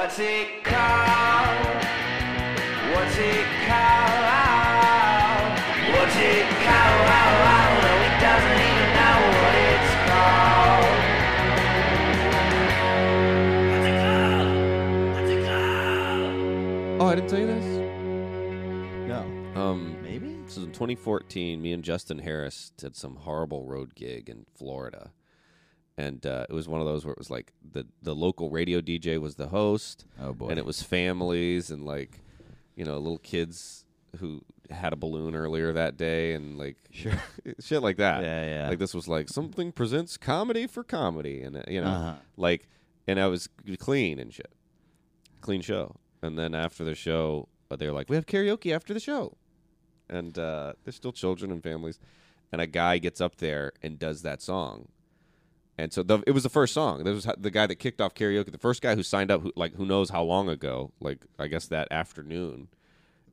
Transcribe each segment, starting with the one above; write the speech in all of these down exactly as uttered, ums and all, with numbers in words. What's it called? What's it called? What's it called? No, he doesn't even know what it's called. What's it called? What's it called? Oh, I didn't tell you this? No. Um, Maybe? So in twenty fourteen, me and Justin Harris did some horrible road gig in Florida. And uh, it was one of those where it was like the, the local radio D J was the host. Oh, boy. And it was families and, like, you know, little kids who had a balloon earlier that day and, like, sure. shit like that. Yeah, yeah. Like, this was like, something presents comedy for comedy. And, uh, you know, uh-huh. like, and I was clean and shit. Clean show. And then after the show, they were like, we have karaoke after the show. And uh, there's still children and families. And a guy gets up there and does that song. And so the, it was the first song. This was the guy that kicked off karaoke, the first guy who signed up, who, like, who knows how long ago, like, I guess that afternoon.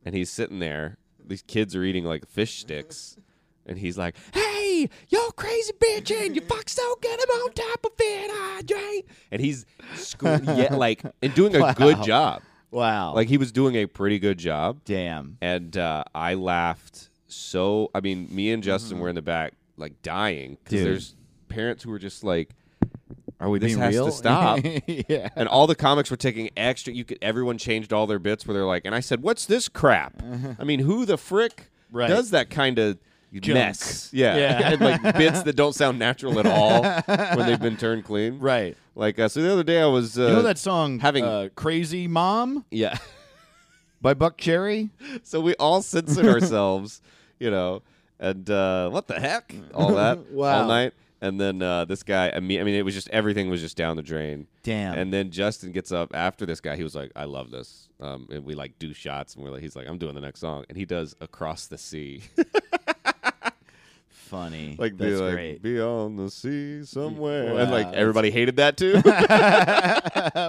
And he's sitting there. These kids are eating, like, fish sticks. And he's like, hey, yo crazy bitch, and you fuck so good, I'm on top of it, I drink. And he's, sque- yeah, like, and doing a wow. good job. Wow. Like, he was doing a pretty good job. Damn. And uh, I laughed so, I mean, me and Justin mm. were in the back, like, dying. Because there's parents who were just like, "Are we this being has real? To stop?" Yeah. And all the comics were taking extra. You could. Everyone changed all their bits where they're like, and I said, "What's this crap?" I mean, who the frick right. does that kind of mess? Yeah, yeah. And, like, bits that don't sound natural at all when they've been turned clean. Right. Like uh, so, the other day I was uh, you know that song having uh, "Crazy Mom." Yeah. By Buck Cherry. So we all censored ourselves, you know, and uh, what the heck, all that, wow. all night. And then uh, this guy, I mean, I mean, it was just, everything was just down the drain. Damn. And then Justin gets up after this guy. He was like, I love this. Um, and we, like, do shots. And we're like, he's like, I'm doing the next song. And he does Across the Sea. Funny. Like, that's be like, great. Be on the sea somewhere. Wow. And, like, everybody hated that, too.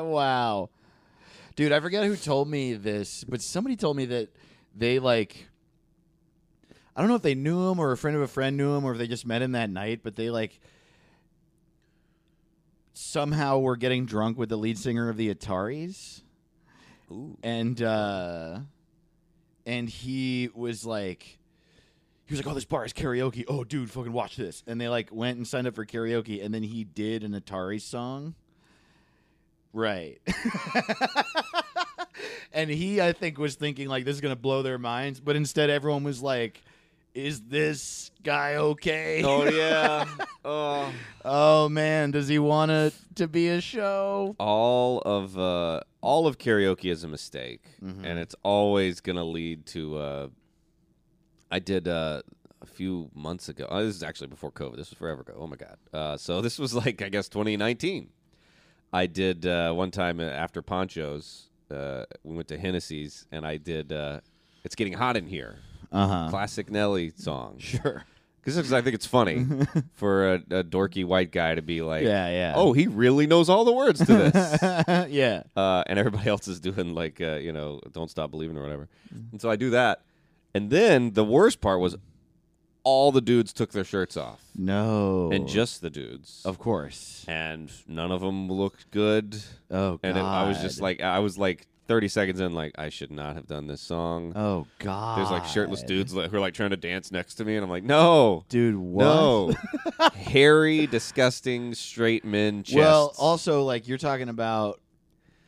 Wow. Dude, I forget who told me this, but somebody told me that they, like... I don't know if they knew him or a friend of a friend knew him or if they just met him that night, but they, like, somehow were getting drunk with the lead singer of the Ataris. Ooh. And uh, and he was like, he was like, oh, this bar is karaoke. Oh, dude, fucking watch this. And they, like, went and signed up for karaoke, and then he did an Atari song. Right. And he, I think, was thinking, like, this is going to blow their minds, but instead everyone was like, is this guy okay? Oh, yeah. Oh. Oh, man. Does he want it to be a show? All of uh, all of karaoke is a mistake, mm-hmm. and it's always going to lead to... Uh, I did uh, a few months ago. Oh, this is actually before COVID. This was forever ago. Oh, my God. Uh, so this was, like, I guess twenty nineteen. I did uh, one time after Poncho's, uh, we went to Hennessy's, and I did uh, It's Getting Hot in Here. Uh-huh. Classic Nelly song. Sure. Because I think it's funny for a, a dorky white guy to be like, yeah, yeah. oh, he really knows all the words to this. Yeah. Uh, and everybody else is doing, like, uh, you know, Don't Stop Believing or whatever. And so I do that. And then the worst part was all the dudes took their shirts off. No. And just the dudes. Of course. And none of them looked good. Oh, God. And it, I was just like, I was like, thirty seconds in, like, I should not have done this song. Oh, God. There's, like, shirtless dudes who are, like, trying to dance next to me, and I'm like, no. Dude, what? No. Hairy, disgusting, straight men chests. Well, also, like, you're talking about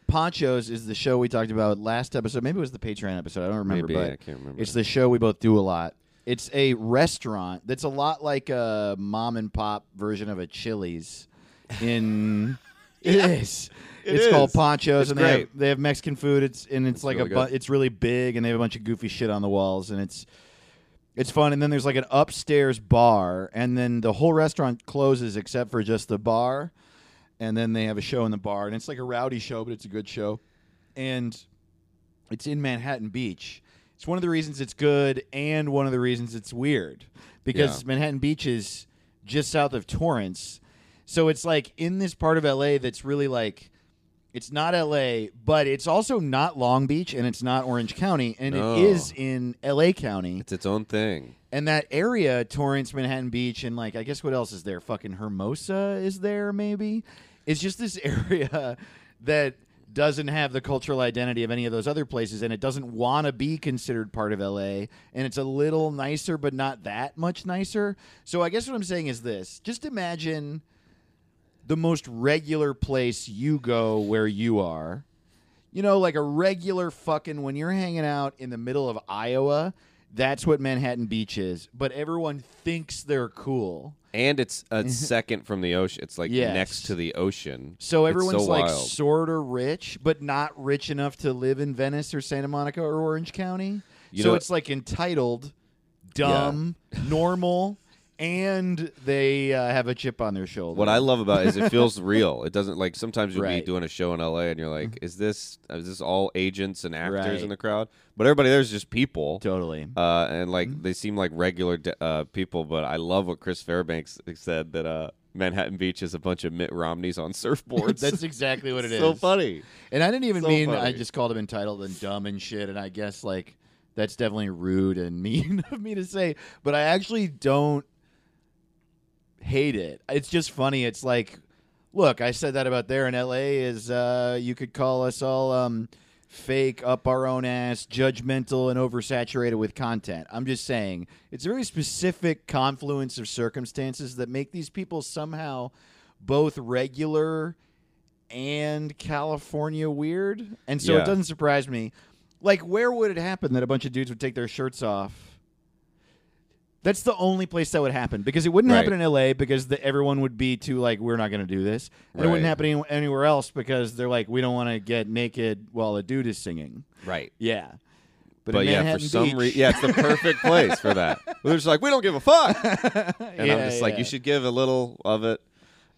Poncho's is the show we talked about last episode. Maybe it was the Patreon episode. I don't remember, Maybe, but I can't remember. It's the show we both do a lot. It's a restaurant that's a lot like a mom-and-pop version of a Chili's in... It yeah. is. It it's is. Called Poncho's, it's and they have, they have Mexican food. It's and it's, it's like really a bu- it's really big, and they have a bunch of goofy shit on the walls, and it's it's fun. And then there's, like, an upstairs bar, and then the whole restaurant closes except for just the bar, and then they have a show in the bar, and it's like a rowdy show, but it's a good show, and it's in Manhattan Beach. It's one of the reasons it's good, and one of the reasons it's weird, because yeah. Manhattan Beach is just south of Torrance. So it's, like, in this part of L A that's really, like, it's not L A, but it's also not Long Beach, and it's not Orange County, and no. it is in L A County. It's its own thing. And that area, Torrance, Manhattan Beach, and, like, I guess what else is there? Fucking Hermosa is there, maybe? It's just this area that doesn't have the cultural identity of any of those other places, and it doesn't want to be considered part of L A, and it's a little nicer but not that much nicer. So I guess what I'm saying is this. Just imagine the most regular place you go where you are. You know, like a regular fucking, when you're hanging out in the middle of Iowa, that's what Manhattan Beach is. But everyone thinks they're cool. And it's a second from the ocean. It's like yes. next to the ocean. So everyone's so like sort of rich, but not rich enough to live in Venice or Santa Monica or Orange County. You so know, it's like entitled, dumb, yeah. normal, and they uh, have a chip on their shoulder. What I love about it is it feels real. It doesn't like sometimes you'll right. be doing a show in L A and you're like, is this is this all agents and actors right. in the crowd? But everybody there's just people. Totally. Uh, and like mm-hmm. they seem like regular de- uh, people. But I love what Chris Fairbanks said that uh, Manhattan Beach is a bunch of Mitt Romneys on surfboards. That's exactly what it is. So funny. And I didn't even so mean funny. I just called them entitled and dumb and shit. And I guess like that's definitely rude and mean of me to say. But I actually don't. Hate it. It's just funny. It's like, look, I said that about there in L A is uh, you could call us all um, fake, up our own ass, judgmental, and oversaturated with content. I'm just saying it's a very specific confluence of circumstances that make these people somehow both regular and California weird. And so yeah. it doesn't surprise me. Like, where would it happen that a bunch of dudes would take their shirts off? That's the only place that would happen, because it wouldn't right. happen in L A because the, everyone would be too, like, we're not going to do this. And right. it wouldn't happen any, anywhere else because they're like, we don't want to get naked while a dude is singing. Right. Yeah. But, but yeah, for some reason, yeah, it's the perfect place for that. They're just like, we don't give a fuck. And yeah, I'm just yeah. like, you should give a little of it.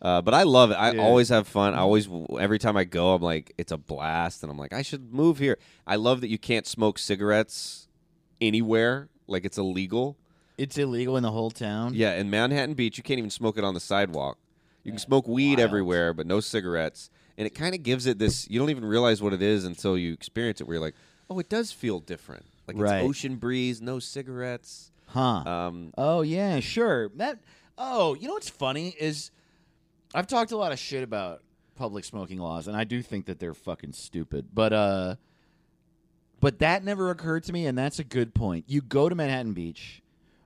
Uh, but I love it. I yeah. always have fun. I always, every time I go, I'm like, it's a blast. And I'm like, I should move here. I love that you can't smoke cigarettes anywhere. Like, it's illegal. It's illegal in the whole town? Yeah, in Manhattan Beach, you can't even smoke it on the sidewalk. You can That's smoke weed wild. everywhere, but no cigarettes. And it kind of gives it this, you don't even realize what it is until you experience it, where you're like, oh, it does feel different. Like right. it's ocean breeze, no cigarettes. Huh. Um, oh, yeah, sure. That. Oh, you know what's funny is I've talked a lot of shit about public smoking laws, and I do think that they're fucking stupid. But, uh, but that never occurred to me, and that's a good point. You go to Manhattan Beach.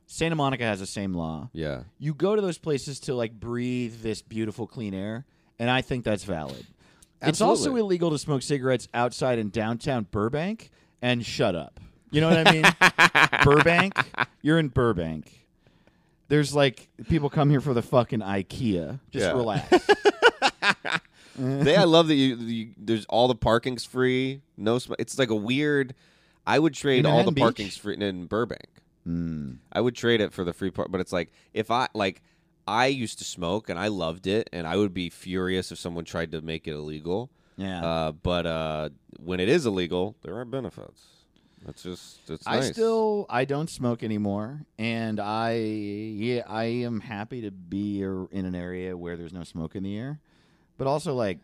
Santa Monica has the same law. Yeah. You go to those places to, like, breathe this beautiful clean air, and I think that's valid. Absolutely. It's also illegal to smoke cigarettes outside in downtown Burbank, and shut up. You know what I mean? Burbank? You're in Burbank. There's, like, people come here for the fucking IKEA. Just yeah. relax. they, I love that you, you. There's all the parking's free. No, sm- It's like a weird... I would trade all the Beach? parking's free in Burbank. Mm. I would trade it for the free part, but it's like if I like I used to smoke and I loved it, and I would be furious if someone tried to make it illegal. Yeah, uh, but uh, when it is illegal, there are benefits. That's just it's nice. I still I don't smoke anymore, and I yeah I am happy to be in an area where there's no smoke in the air, but also like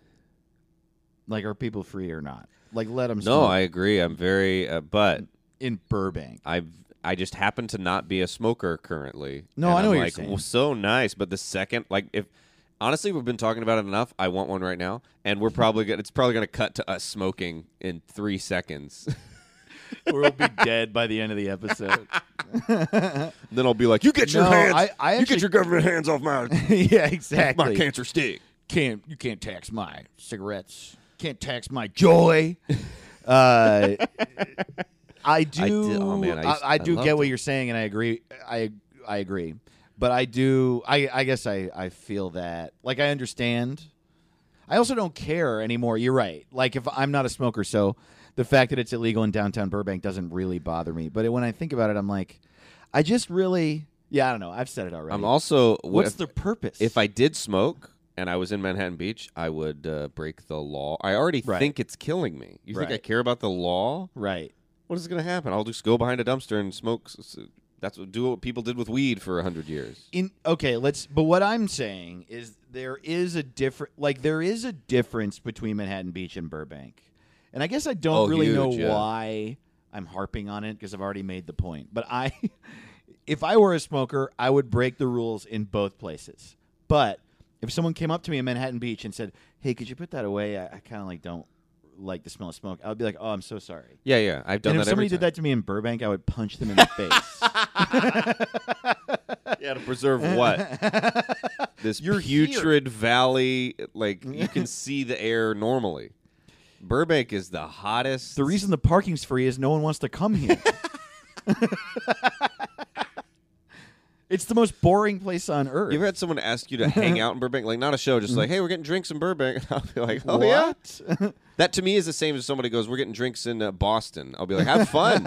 like are people free or not? Like let them. Smoke. No, I agree. I'm very uh, but in Burbank, I've. I just happen to not be a smoker currently. No, I know I'm what like, you're saying. Well, so nice, but the second, like, if honestly we've been talking about it enough, I want one right now, and we're probably gonna, it's probably going to cut to us smoking in three seconds. We'll be dead by the end of the episode. Then I'll be like, "You get your no, hands, I, I actually, you get your government hands off my, yeah, exactly, my cancer stick. Can't you can't tax my cigarettes? Can't tax my joy." uh, I do I, did, oh man, I, used, I, I do I get what it. You're saying, and I agree. I I agree. But I do I, I guess I, I feel that. Like, I understand. I also don't care anymore. You're right. Like, if I'm not a smoker, so the fact that it's illegal in downtown Burbank doesn't really bother me. But when I think about it, I'm like, I just really yeah, I don't know. I've said it already. I'm also What's if, the purpose? If I did smoke and I was in Manhattan Beach, I would uh, break the law. I already right. think it's killing me. You right. think I care about the law? Right. What is going to happen? I'll just go behind a dumpster and smoke. That's what do what people did with weed for one hundred years. In okay, let's but what I'm saying is there is a different like there is a difference between Manhattan Beach and Burbank. And I guess I don't oh, really huge, know yeah. why I'm harping on it because I've already made the point. But I if I were a smoker, I would break the rules in both places. But if someone came up to me in Manhattan Beach and said, "Hey, could you put that away? I, I kind of like don't like the smell of smoke, I would be like, oh, I'm so sorry. Yeah, yeah. I've done and that. If somebody every time. did that to me in Burbank, I would punch them in the face. Yeah, to preserve what? This You're putrid here. valley, like you can see the air normally. Burbank is the hottest. The reason the parking's free is no one wants to come here. It's the most boring place on earth. You've had someone ask you to hang out in Burbank, like not a show, just like, hey, we're getting drinks in Burbank. I'll be like, oh, what? Yeah? That to me is the same as somebody goes, we're getting drinks in uh, Boston. I'll be like, have fun.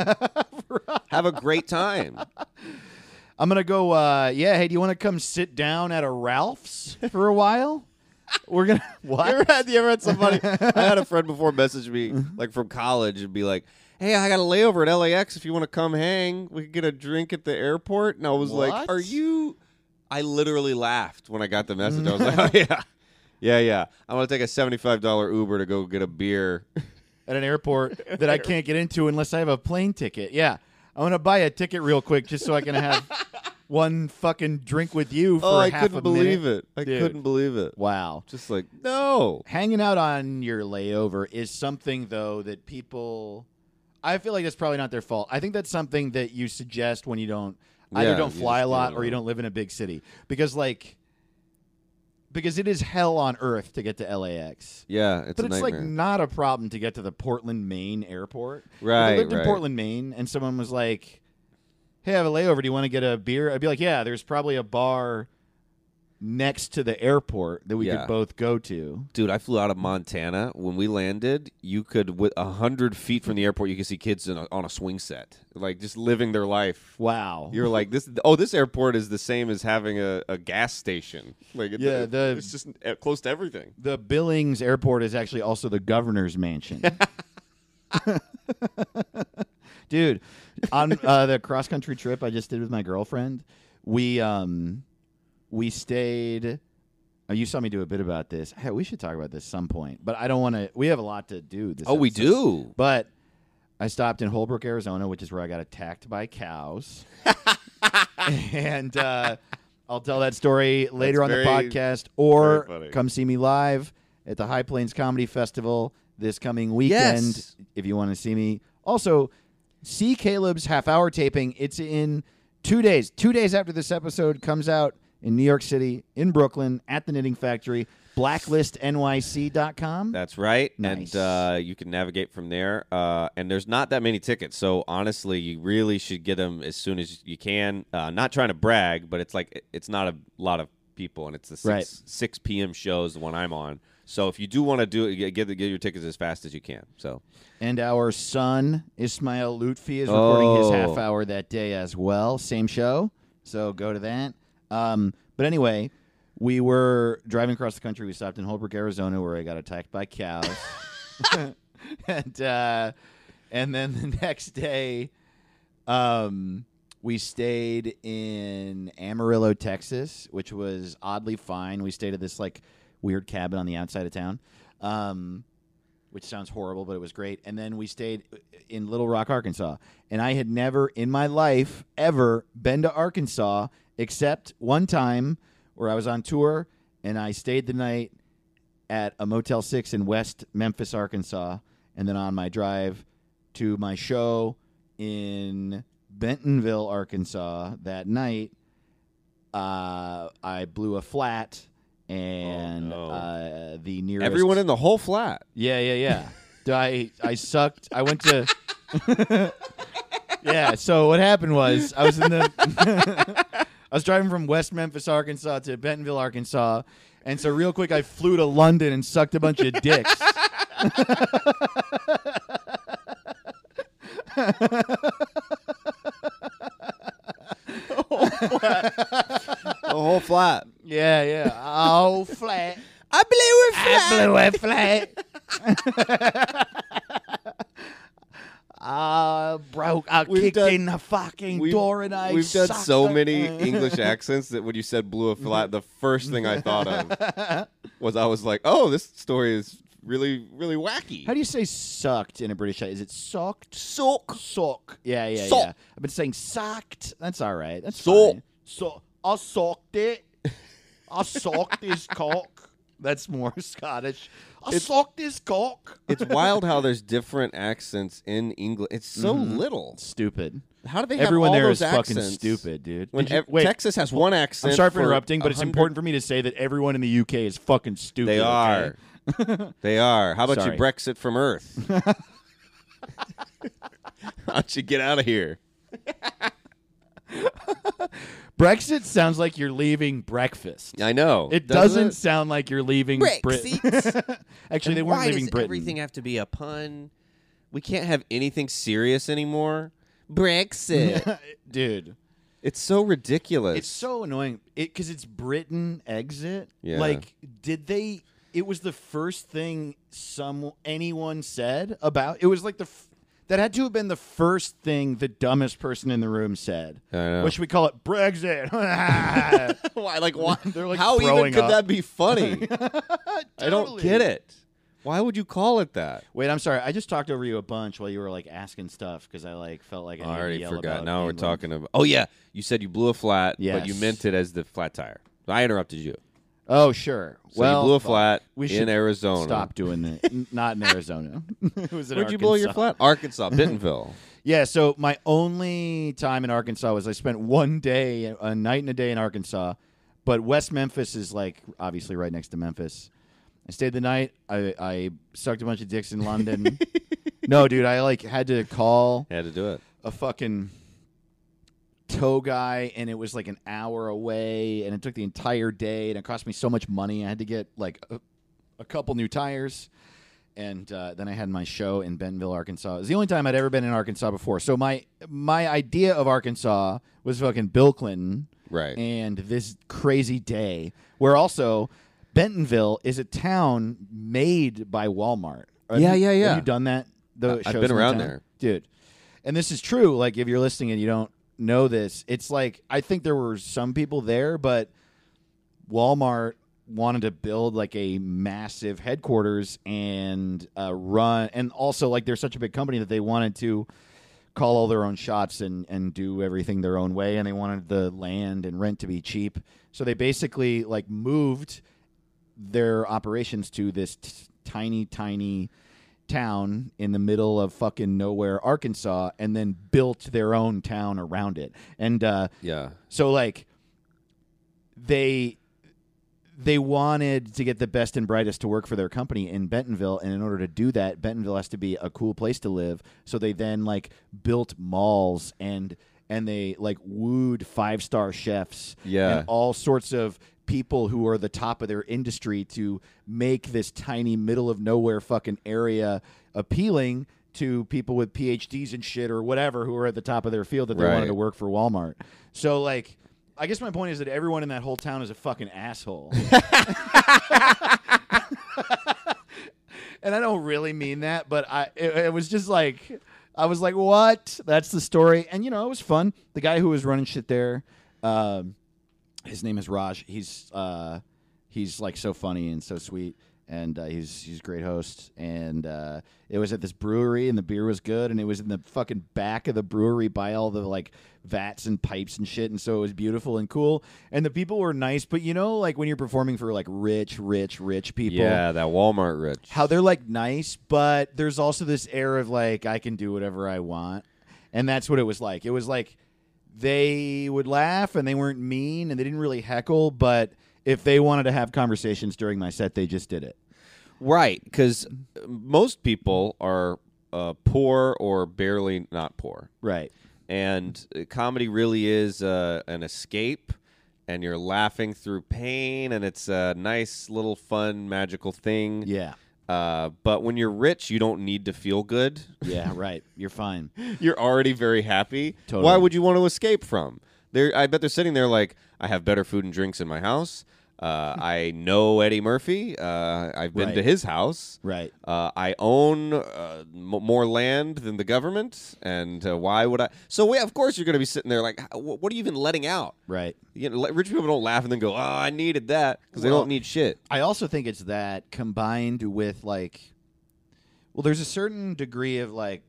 Have a great time. I'm going to go, uh, yeah, hey, do you want to come sit down at a Ralph's for a while? We're going to, what? You ever had, you ever had somebody, I had a friend before message me, like from college, and be like, hey, I got a layover at L A X if you want to come hang. We could get a drink at the airport. And I was what? like, are you... I literally laughed when I got the message. I was like, oh, yeah. Yeah, yeah. I want to take a seventy-five dollar Uber to go get a beer. At an airport that I can't get into unless I have a plane ticket. Yeah. I want to buy a ticket real quick just so I can have one fucking drink with you for oh, half a minute. I couldn't believe it. I Dude. couldn't believe it. Wow. Just like, no. Hanging out on your layover is something, though, that people... I feel like that's probably not their fault. I think that's something that you suggest when you don't either yeah, don't fly a lot or you don't live in a big city. Because like because it is hell on earth to get to L A X. Yeah, it's But a it's nightmare. like not a problem to get to the Portland, Maine airport. Right. If I lived right. in Portland, Maine and someone was like, hey, I have a layover, do you want to get a beer? I'd be like, yeah, there's probably a bar next to the airport that we yeah. could both go to. Dude, I flew out of Montana. When we landed, you could, with one hundred feet from the airport, you could see kids in a, on a swing set, like just living their life. Wow. You're like, this. oh, this airport is the same as having a, a gas station. Like, yeah, it, the, it's just close to everything. The Billings Airport is actually also the governor's mansion. Dude, on uh, the cross-country trip I just did with my girlfriend, we... um. We stayed. Oh, you saw me do a bit about this. Hey, we should talk about this some point, but I don't want to. We have a lot to do. This. Oh, episode. we do. But I stopped in Holbrook, Arizona, which is where I got attacked by cows. And uh, I'll tell that story later That's on very, the podcast, or come see me live at the High Plains Comedy Festival this coming weekend. Yes. If you want to see me, also see Caleb's half-hour taping. It's in two days. Two days after this episode comes out. In New York City, in Brooklyn, at the Knitting Factory, blacklist N Y C dot com. That's right. Nice. And uh, you can navigate from there. Uh, and there's not that many tickets. So, honestly, you really should get them as soon as you can. Uh, not trying to brag, but it's like it's not a lot of people. And it's the six, right. six p.m. shows, the one I'm on. So if you do want to do it, get, get your tickets as fast as you can. So, and our son, Ismail Lutfi, is recording oh. his half hour that day as well. Same show. So go to that. Um, but anyway, we were driving across the country. We stopped in Holbrook, Arizona, where I got attacked by cows. and uh, and then the next day, um, we stayed in Amarillo, Texas, which was oddly fine. We stayed at this like weird cabin on the outside of town, um, which sounds horrible, but it was great. And then we stayed in Little Rock, Arkansas. And I had never in my life ever been to Arkansas. Except one time where I was on tour and I stayed the night at a Motel six in West Memphis, Arkansas. And then on my drive to my show in Bentonville, Arkansas that night, uh, I blew a flat and oh, no. uh, the nearest... Everyone in the whole flat. Yeah, yeah, yeah. I, I sucked. I went to... Yeah, so what happened was I was in the... I was driving from West Memphis, Arkansas to Bentonville, Arkansas, and so real quick I flew to London and sucked a bunch of dicks. Oh, flat. The whole flat. Yeah, yeah. Oh, flat. I blew it flat. I blew it flat. I broke. I we've kicked done, in the fucking door and I We've done so them. many English accents that when you said blew a flat, the first thing I thought of was I was like, oh, this story is really, really wacky. How do you say sucked in a British accent? Is it socked? Sock. Sock. Yeah, yeah, sock. yeah. I've been saying socked. That's all right. That's sock. fine. So I socked it. I socked his cock. That's more Scottish. I sucked his cock. It's wild how there's different accents in England. It's so mm-hmm. little. Stupid. How do they Everyone have all those accents? Everyone there is fucking stupid, dude. When you, wait, Texas has one accent. I'm sorry for, for interrupting, but one hundred? It's important for me to say that everyone in the U K is fucking stupid. They are. Okay? They are. How about sorry. you Brexit from Earth? How about you get out of here? Brexit sounds like you're leaving breakfast. I know. It doesn't, doesn't it? sound like you're leaving Britain. Actually, and they weren't leaving Britain. Why does everything have to be a pun? We can't have anything serious anymore. Brexit. Dude. It's so ridiculous. It's so annoying. Because it, it's Britain exit. Yeah. Like, did they... It was the first thing some anyone said about... It was like the... F That had to have been the first thing the dumbest person in the room said. I know. What should we call it? Brexit. Why? Like, why? They're like how even could up. that be funny? Totally. I don't get it. Why would you call it that? Wait, I'm sorry. I just talked over you a bunch while you were like asking stuff because I like felt like I, I already forgot. Now England. We're talking about. Oh yeah, you said you blew a flat, yes. but you meant it as the flat tire. I interrupted you. Oh, sure. So well, you blew a flat we in Arizona. Stop doing that. Not in Arizona. It was in Where'd Arkansas. You blow your flat? Arkansas, Bentonville. Yeah, so my only time in Arkansas was I spent one day, a night and a day in Arkansas, but West Memphis is like obviously right next to Memphis. I stayed the night. I, I sucked a bunch of dicks in London. No, dude, I like had to call. Had to do it. A fucking... tow guy, and it was like an hour away, and it took the entire day, and it cost me so much money. I had to get like a, a couple new tires, and uh, then I had my show in Bentonville, Arkansas. It was the only time I'd ever been in Arkansas before. So my my idea of Arkansas was fucking Bill Clinton, right? And this crazy day, where also Bentonville is a town made by Walmart. Have yeah, you, yeah, yeah. Have you done that? The I've been around there, dude. And this is true. Like if you're listening and you don't know this, it's like I think there were some people there, but Walmart wanted to build like a massive headquarters and uh, run, and also like they're such a big company that they wanted to call all their own shots and and do everything their own way, and they wanted the land and rent to be cheap, so they basically like moved their operations to this t tiny tiny town in the middle of fucking nowhere, Arkansas, and then built their own town around it. And uh, yeah, so like they they wanted to get the best and brightest to work for their company in Bentonville, and in order to do that, Bentonville has to be a cool place to live. So they then like built malls and and they like wooed five star chefs, yeah, and all sorts of people who are the top of their industry to make this tiny middle of nowhere fucking area appealing to people with P H Ds and shit or whatever who are at the top of their field that they right. wanted to work for Walmart. So like, I guess my point is that everyone in that whole town is a fucking asshole. And I don't really mean that, but I, it, it was just like, I was like, what? That's the story. And you know, it was fun. The guy who was running shit there, um, his name is Raj. He's uh, he's like so funny and so sweet, and uh, he's he's a great host. And uh, it was at this brewery, and the beer was good, and it was in the fucking back of the brewery by all the like vats and pipes and shit, and so it was beautiful and cool. And the people were nice, but you know, like when you're performing for like rich, rich, rich people, yeah, that Walmart rich, how they're like nice, but there's also this air of like I can do whatever I want, and that's what it was like. It was like. They would laugh, and they weren't mean, and they didn't really heckle, but if they wanted to have conversations during my set, they just did it. Right, because most people are uh, poor or barely not poor. Right. And comedy really is uh, an escape, and you're laughing through pain, and it's a nice little fun magical thing. Yeah. Uh, but when you're rich, you don't need to feel good. Yeah, right. You're fine. You're already very happy. Totally. Why would you want to escape from? They're, I bet they're sitting there like, I have better food and drinks in my house. Uh, I know Eddie Murphy. Uh, I've been right. to his house. Right. Uh, I own uh, m more land than the government. And uh, why would I? So, we, of course, you're going to be sitting there like, what are you even letting out? Right. You know, rich people don't laugh and then go, oh, I needed that. Because well, they don't need shit. I also think it's that combined with like, well, there's a certain degree of like,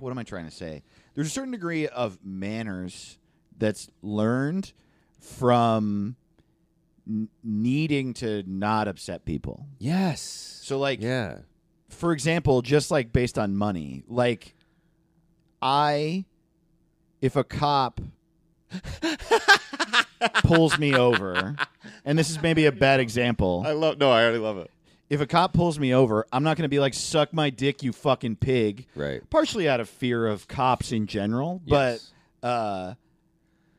what am I trying to say? There's a certain degree of manners that's learned from n- needing to not upset people. Yes. So like, yeah. For example, just like based on money, like I, if a cop pulls me over, and this is maybe a bad example. I love, no, I already love it. If a cop pulls me over, I'm not going to be like, suck my dick, you fucking pig. Right. Partially out of fear of cops in general, yes. but, uh,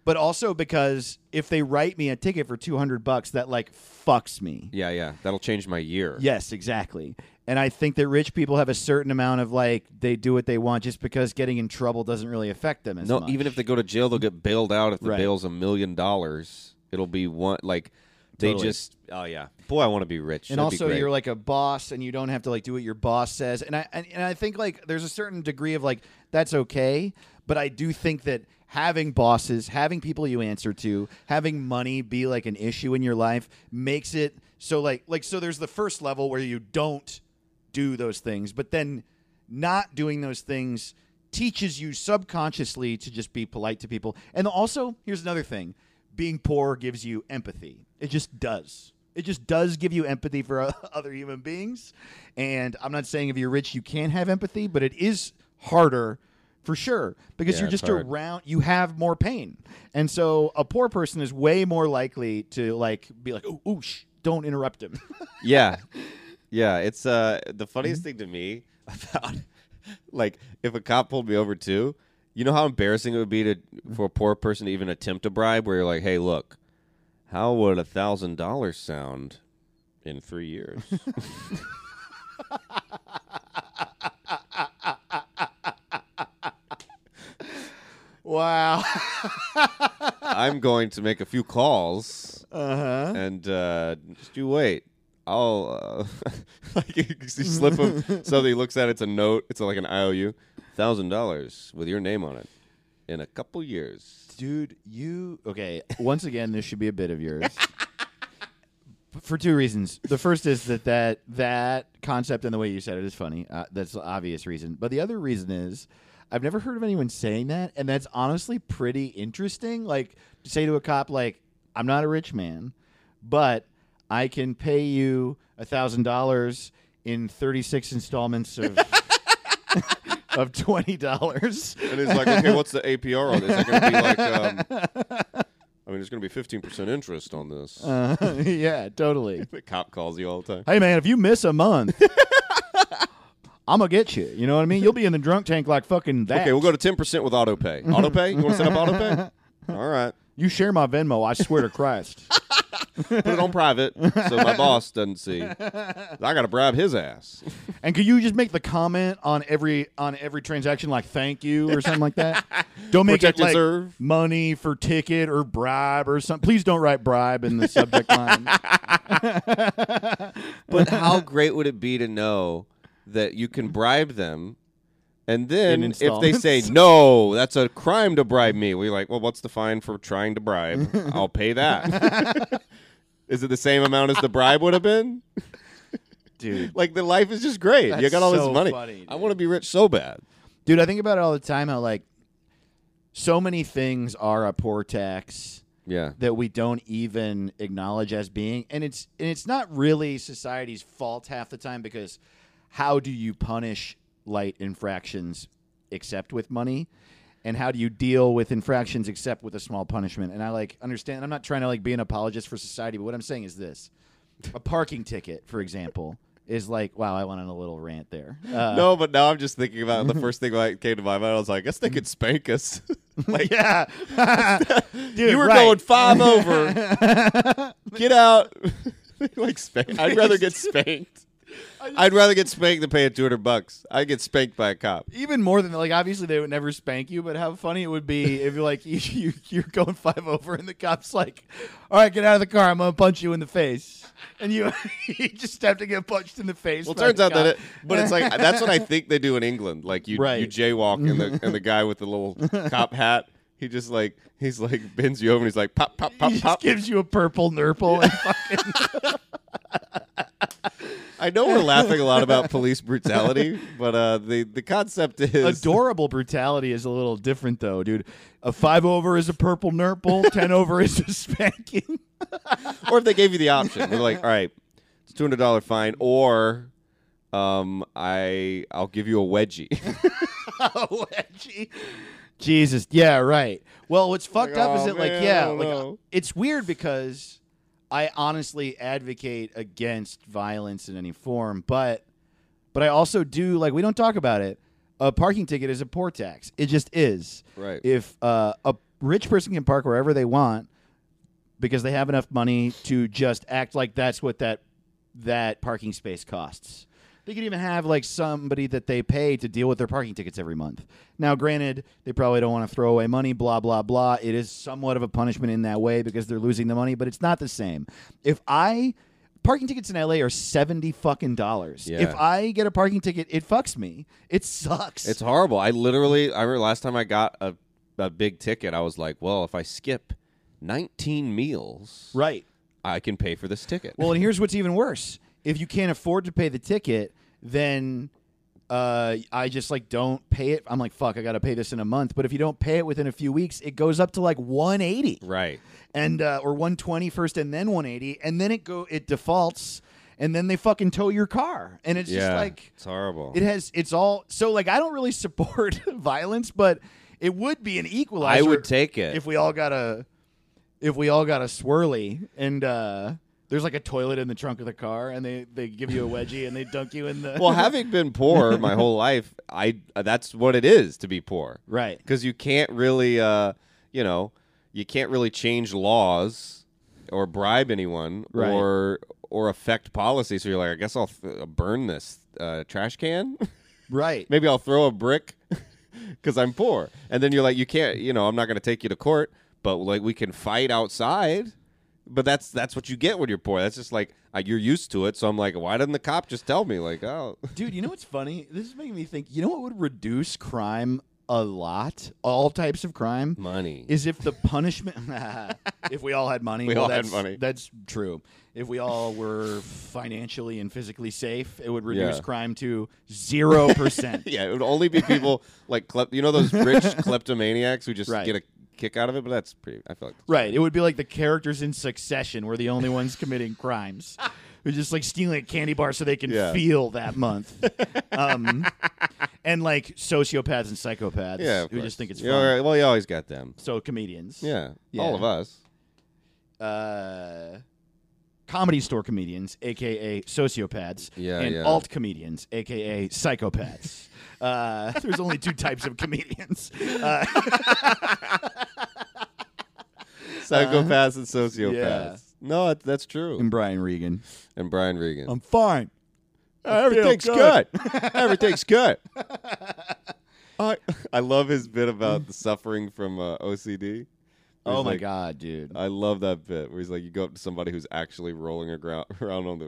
but also because if they write me a ticket for two hundred bucks, that like fucks me. Yeah. Yeah. That'll change my year. Yes, exactly. And I think that rich people have a certain amount of like, they do what they want just because getting in trouble doesn't really affect them as no, much. No, even if they go to jail, they'll get bailed out. If the right. bail's a million dollars, it'll be one, like... They totally. just, oh, yeah. Boy, I want to be rich. And that'd also, you're like a boss, and you don't have to like do what your boss says. And I and, and I think like there's a certain degree of like, that's okay. But I do think that having bosses, having people you answer to, having money be like an issue in your life makes it so like, like so there's the first level where you don't do those things. But then not doing those things teaches you subconsciously to just be polite to people. And also, here's another thing. Being poor gives you empathy. It just does. It just does give you empathy for uh, other human beings. And I'm not saying if you're rich, you can't have empathy, but it is harder for sure because yeah, you're just hard. around, you have more pain. And so a poor person is way more likely to like be like, ooh, ooh shh, don't interrupt him. yeah. Yeah. It's uh, the funniest mm-hmm. thing to me about like if a cop pulled me over too. You know how embarrassing it would be to for a poor person to even attempt a bribe where you're like, hey, look, how would one thousand dollars sound in three years? Wow. I'm going to make a few calls uh-huh. and uh, just you wait. I'll uh, like you slip him something. He looks at it, it's a note. It's like an I O U. one thousand dollars with your name on it in a couple years. Dude, you... Okay, once again, this should be a bit of yours. For two reasons. The first is that that, that concept and the way you said it is funny. Uh, that's the obvious reason. But the other reason is I've never heard of anyone saying that, and that's honestly pretty interesting. Like, to say to a cop, like, I'm not a rich man, but I can pay you one thousand dollars in thirty-six installments of... Of twenty dollars. And he's like, okay, what's the A P R on this? Is it going to be like, um, I mean, there's going to be fifteen percent interest on this. Uh, yeah, totally. The cop calls you all the time. Hey, man, if you miss a month, I'm going to get you. You know what I mean? You'll be in the drunk tank like fucking that. Okay, we'll go to ten percent with auto pay. Auto pay? You want to set up auto pay? All right. You share my Venmo, I swear to Christ. Put it on private so my boss doesn't see. I got to bribe his ass. And could you just make the comment on every on every transaction like thank you or something like that? Don't make Protect it like serve. money for ticket or bribe or something. Please don't write bribe in the subject line. But how great would it be to know that you can bribe them? And then if they say, no, that's a crime to bribe me, we're like, well, what's the fine for trying to bribe? I'll pay that. Is it the same amount as the bribe would have been? Dude. Like, the life is just great. That's you got all so this money. Funny, I want to be rich so bad. Dude, I think about it all the time how, like, so many things are a poor tax yeah. that we don't even acknowledge as being. And it's and it's not really society's fault half the time because how do you punish light infractions except with money, and how do you deal with infractions except with a small punishment? And I like understand, I'm not trying to like be an apologist for society, but what I'm saying is this. A parking ticket, for example, is like, wow, I went on a little rant there. Uh, no, but now I'm just thinking about the first thing that came to my mind. I was like, I guess they could spank us. Like, yeah. Dude, you were right. going five over. Get out. Like spank. I'd rather get spanked. I'd rather get spanked than pay two hundred bucks. I'd get spanked by a cop. Even more than, like, obviously they would never spank you, but how funny it would be if, you're like, you, you, you're going five over and the cop's like, all right, get out of the car. I'm going to punch you in the face. And you, you just have to get punched in the face. Well, it turns out cop. that it, but it's like, that's what I think they do in England. Like, you, right. you jaywalk and the, and the guy with the little cop hat, he just, like, he's like, bends you over and he's like, pop, pop, pop, he pop. He gives you a purple nurple yeah. and fucking... I know we're laughing a lot about police brutality, but uh, the, the concept is... Adorable brutality is a little different, though, dude. A five-over is a purple nurple, ten-over is a spanking. Or if they gave you the option. They're like, all right, it's a two hundred dollar fine, or um, I, I'll give you a wedgie. A wedgie? Jesus. Yeah, right. Well, what's fucked like, up oh, is it, man, like, yeah, like know. It's weird because... I honestly advocate against violence in any form, but but I also do, like, we don't talk about it. A parking ticket is a poor tax. It just is. Right. If uh, a rich person can park wherever they want because they have enough money to just act like that's what that that parking space costs. They could even have, like, somebody that they pay to deal with their parking tickets every month. Now, granted, they probably don't want to throw away money, blah, blah, blah. It is somewhat of a punishment in that way because they're losing the money, but it's not the same. If I... Parking tickets in L A are seventy fucking dollars. Yeah. If I get a parking ticket, it fucks me. It sucks. It's horrible. I literally... I remember last time I got a, a big ticket, I was like, well, if I skip nineteen meals... Right. I can pay for this ticket. Well, and here's what's even worse. If you can't afford to pay the ticket, then uh, I just, like, don't pay it. I'm like, fuck, I got to pay this in a month. But if you don't pay it within a few weeks, it goes up to, like, one eighty. Right. And uh, or one twenty first and then one eighty. And then it go it defaults, and then they fucking tow your car. And it's yeah, just, like... it's horrible. It has... It's all... So, like, I don't really support violence, but it would be an equalizer. I would take it. If we all got a... If we all got a swirly and... Uh, There's like a toilet in the trunk of the car, and they, they give you a wedgie, and they dunk you in the... Well, having been poor my whole life, I uh, that's what it is to be poor. Right. Because you can't really, uh, you know, you can't really change laws or bribe anyone right. or or affect policy. So you're like, I guess I'll th- burn this uh, trash can. Right. Maybe I'll throw a brick because I'm poor. And then you're like, you can't, you know, I'm not going to take you to court, but like we can fight outside. But that's that's what you get when you're poor. That's just like, uh, you're used to it. So I'm like, why didn't the cop just tell me? Like, oh. Dude, you know what's funny? This is making me think, you know what would reduce crime a lot? All types of crime? Money. Is if the punishment, if we all had money. We well, all that's, had money. That's true. If we all were financially and physically safe, it would reduce yeah. crime to zero percent. Yeah, it would only be people like, klep- you know those rich kleptomaniacs who just right. get a kick out of it, but that's pretty... I feel like right. It would be like the characters in Succession were the only ones committing crimes. They're just like stealing a candy bar so they can yeah. feel that month. um, and like sociopaths and psychopaths yeah, who course. Just think it's fun. Right. Well, you always got them. So comedians. Yeah. yeah. All of us. Uh, comedy store comedians, a k a sociopaths, yeah, and yeah. alt comedians, a k a psychopaths. Uh, there's only two types of comedians. Uh, Psychopaths uh, and sociopaths. Yeah. No, that, that's true. And Brian Regan. And Brian Regan. I'm fine. I Everything's good. good. Everything's good. I I love his bit about the suffering from uh, O C D. Oh, my like, God, dude. I love that bit where he's like, you go up to somebody who's actually rolling around on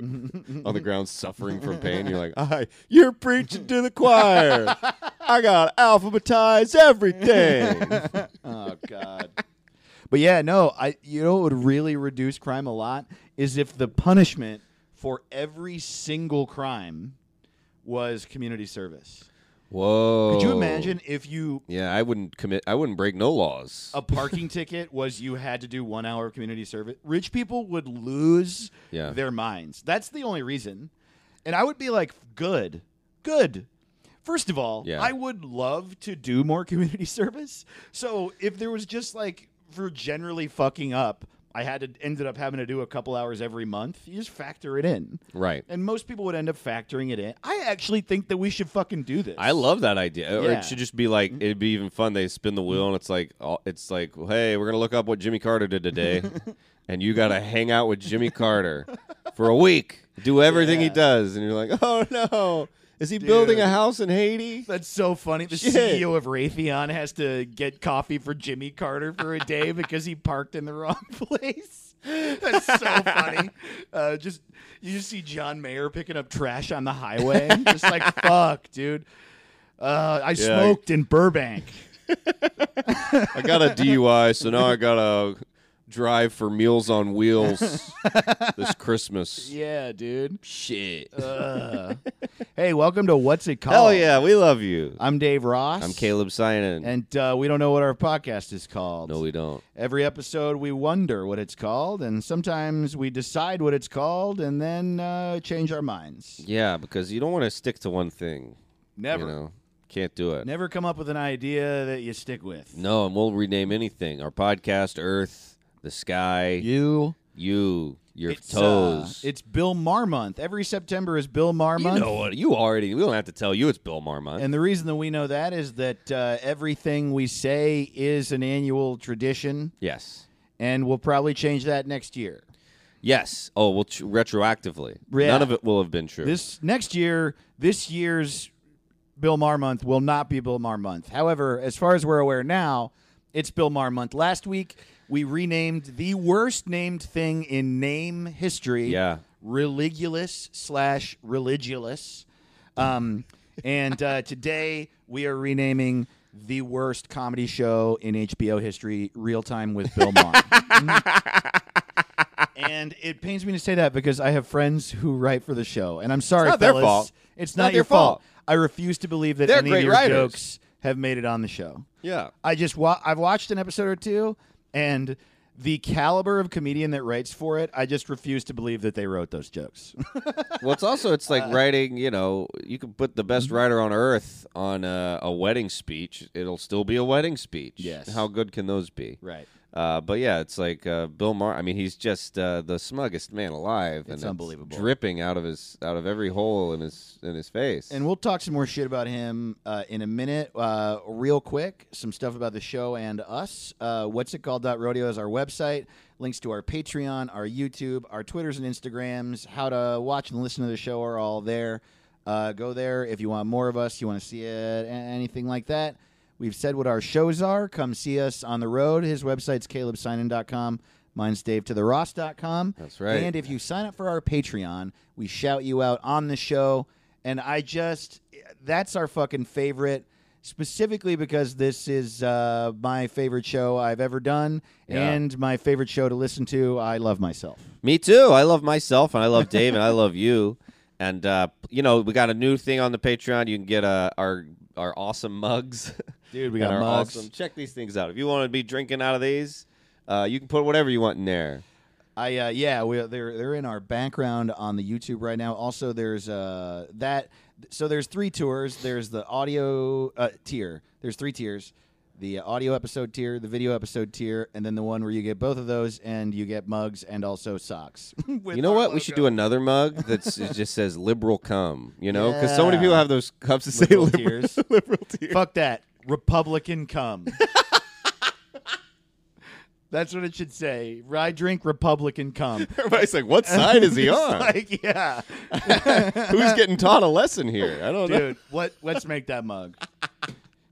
the on the ground suffering from pain. You're like, hi, you're preaching to the choir. I got to alphabetize everything. Oh, God. But, yeah, no, I you know what would really reduce crime a lot is if the punishment for every single crime was community service. Whoa! Could you imagine if you? Yeah, I wouldn't commit. I wouldn't break no laws. A parking ticket was you had to do one hour of community service. Rich people would lose yeah. their minds. That's the only reason. And I would be like, good, good. First of all, yeah. I would love to do more community service. So if there was just like for generally fucking up, I had to ended up having to do a couple hours every month. You just factor it in. Right. And most people would end up factoring it in. I actually think that we should fucking do this. I love that idea. Yeah. Or it should just be like, it'd be even fun. They spin the wheel and it's like, it's like, hey, we're going to look up what Jimmy Carter did today. And you got to hang out with Jimmy Carter for a week. Do everything yeah. he does. And you're like, oh, no. Is he Dude. building a house in Haiti? That's so funny. The Shit. C E O of Raytheon has to get coffee for Jimmy Carter for a day because he parked in the wrong place. That's so funny. Uh, just you just see John Mayer picking up trash on the highway. Just like, fuck, dude. Uh, I yeah. smoked in Burbank. I got a D U I, so now I got a... drive for Meals on Wheels this Christmas. Yeah, dude. Shit. Uh. Hey, welcome to What's It Called? Hell yeah, we love you. I'm Dave Ross. I'm Caleb Sinan. And uh, we don't know what our podcast is called. No, we don't. Every episode, we wonder what it's called, and sometimes we decide what it's called and then uh, change our minds. Yeah, because you don't want to stick to one thing. Never. You know? Can't do it. Never come up with an idea that you stick with. No, and we'll rename anything. Our podcast, Earth... The sky. You. You. Your it's, toes. Uh, it's Bill Maher month. Every September is Bill Maher month. You know what? You already, we don't have to tell you it's Bill Maher month. And the reason that we know that is that uh, everything we say is an annual tradition. Yes. And we'll probably change that next year. Yes. Oh, well, ch- retroactively. Yeah. None of it will have been true. This next year, this year's Bill Maher month will not be Bill Maher month. However, as far as we're aware now, it's Bill Maher month. Last week... we renamed the worst named thing in name history. Yeah. Religulous slash Religulous. Um, and uh, today we are renaming the worst comedy show in H B O history, Real Time with Bill Maher. And it pains me to say that because I have friends who write for the show. And I'm sorry, fellas. It's not fellas, their fault. It's, it's not, not your fault. fault. I refuse to believe that They're any of your writers. jokes have made it on the show. Yeah. I just wa- I've watched an episode or two. And the caliber of comedian that writes for it, I just refuse to believe that they wrote those jokes. Well, it's also, it's like uh, writing, you know, you can put the best writer on earth on a, a wedding speech. It'll still be a wedding speech. Yes. How good can those be? Right. Uh, but yeah, it's like uh, Bill Maher. I mean, he's just uh, the smuggest man alive. It's and unbelievable, it's dripping out of his out of every hole in his in his face. And we'll talk some more shit about him uh, in a minute. Uh, real quick, some stuff about the show and us. Uh, What's It Called Rodeo is our website. Links to our Patreon, our YouTube, our Twitters and Instagrams. How to watch and listen to the show are all there. Uh, go there if you want more of us. You want to see it, anything like that. We've said what our shows are. Come see us on the road. His website's caleb sinan dot com. Mine's dave to the ross dot com. That's right. And if you sign up for our Patreon, we shout you out on the show. And I just, that's our fucking favorite, specifically because this is uh, my favorite show I've ever done yeah. and my favorite show to listen to. I love myself. Me too. I love myself, and I love Dave, and I love you. And, uh, you know, we got a new thing on the Patreon. You can get uh, our our awesome mugs. Dude, we got our mugs. Awesome. Check these things out. If you want to be drinking out of these, uh, you can put whatever you want in there. I uh, yeah, we they're they're in our background on the YouTube right now. Also, there's uh that so there's three tours. There's the audio uh, tier. There's three tiers: the audio episode tier, the video episode tier, and then the one where you get both of those and you get mugs and also socks. You know what? Logo. We should do another mug that just says "liberal cum." You know, because yeah. so many people have those cups that liberal say "liberal tears." Liberal tears. Fuck that. Republican cum. That's what it should say. I drink Republican cum. Everybody's like, what side is he on? Like, yeah. Who's getting taught a lesson here? I don't Dude, know. Dude, what, let's make that mug.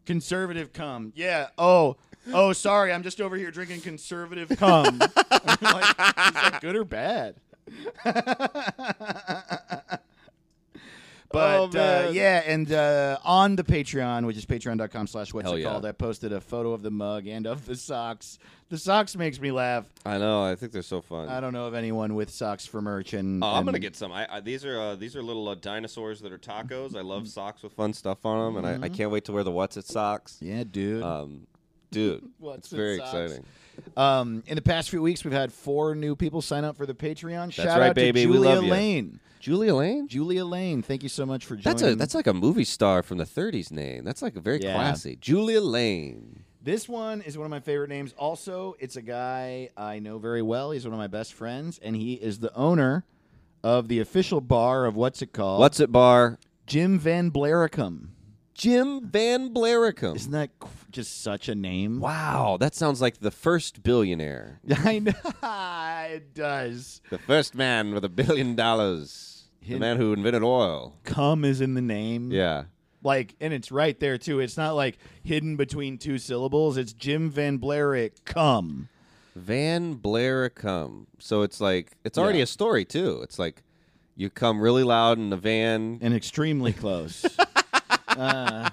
Conservative cum. Yeah. Oh, oh, sorry. I'm just over here drinking conservative cum. I mean, like, is that good or bad? But, oh, uh, yeah, and uh, on the Patreon, which is patreon dot com slash what's Hell it yeah. called, I posted a photo of the mug and of the socks. The socks makes me laugh. I know. I think they're so fun. I don't know of anyone with socks for merch. And, oh, and I'm going to get some. I, I, these are uh, these are little uh, dinosaurs that are tacos. I love socks with fun stuff on them, and mm-hmm. I, I can't wait to wear the What's It socks. Yeah, dude. Um, dude, it's very socks? exciting. Um, in the past few weeks, we've had four new people sign up for the Patreon. That's Shout right, out baby. to Julia we love Lane. You. Julia Lane? Julia Lane. Thank you so much for joining. That's a that's like a movie star from the thirties name. That's like a very yeah. classy. Julia Lane. This one is one of my favorite names. Also, it's a guy I know very well. He's one of my best friends, and he is the owner of the official bar of What's It Called? What's It Bar? Jim Van Blaricum. Jim Van Blaricum. Isn't that just such a name? Wow, that sounds like the first billionaire. I know. It does. The first man with a billion dollars. The man who invented oil. Cum is in the name. Yeah. Like, and it's right there, too. It's not, like, hidden between two syllables. It's Jim Van Blaricum. Van Blaricum. So it's, like, it's already yeah. a story, too. It's, like, you come really loud in a van. And extremely close. uh.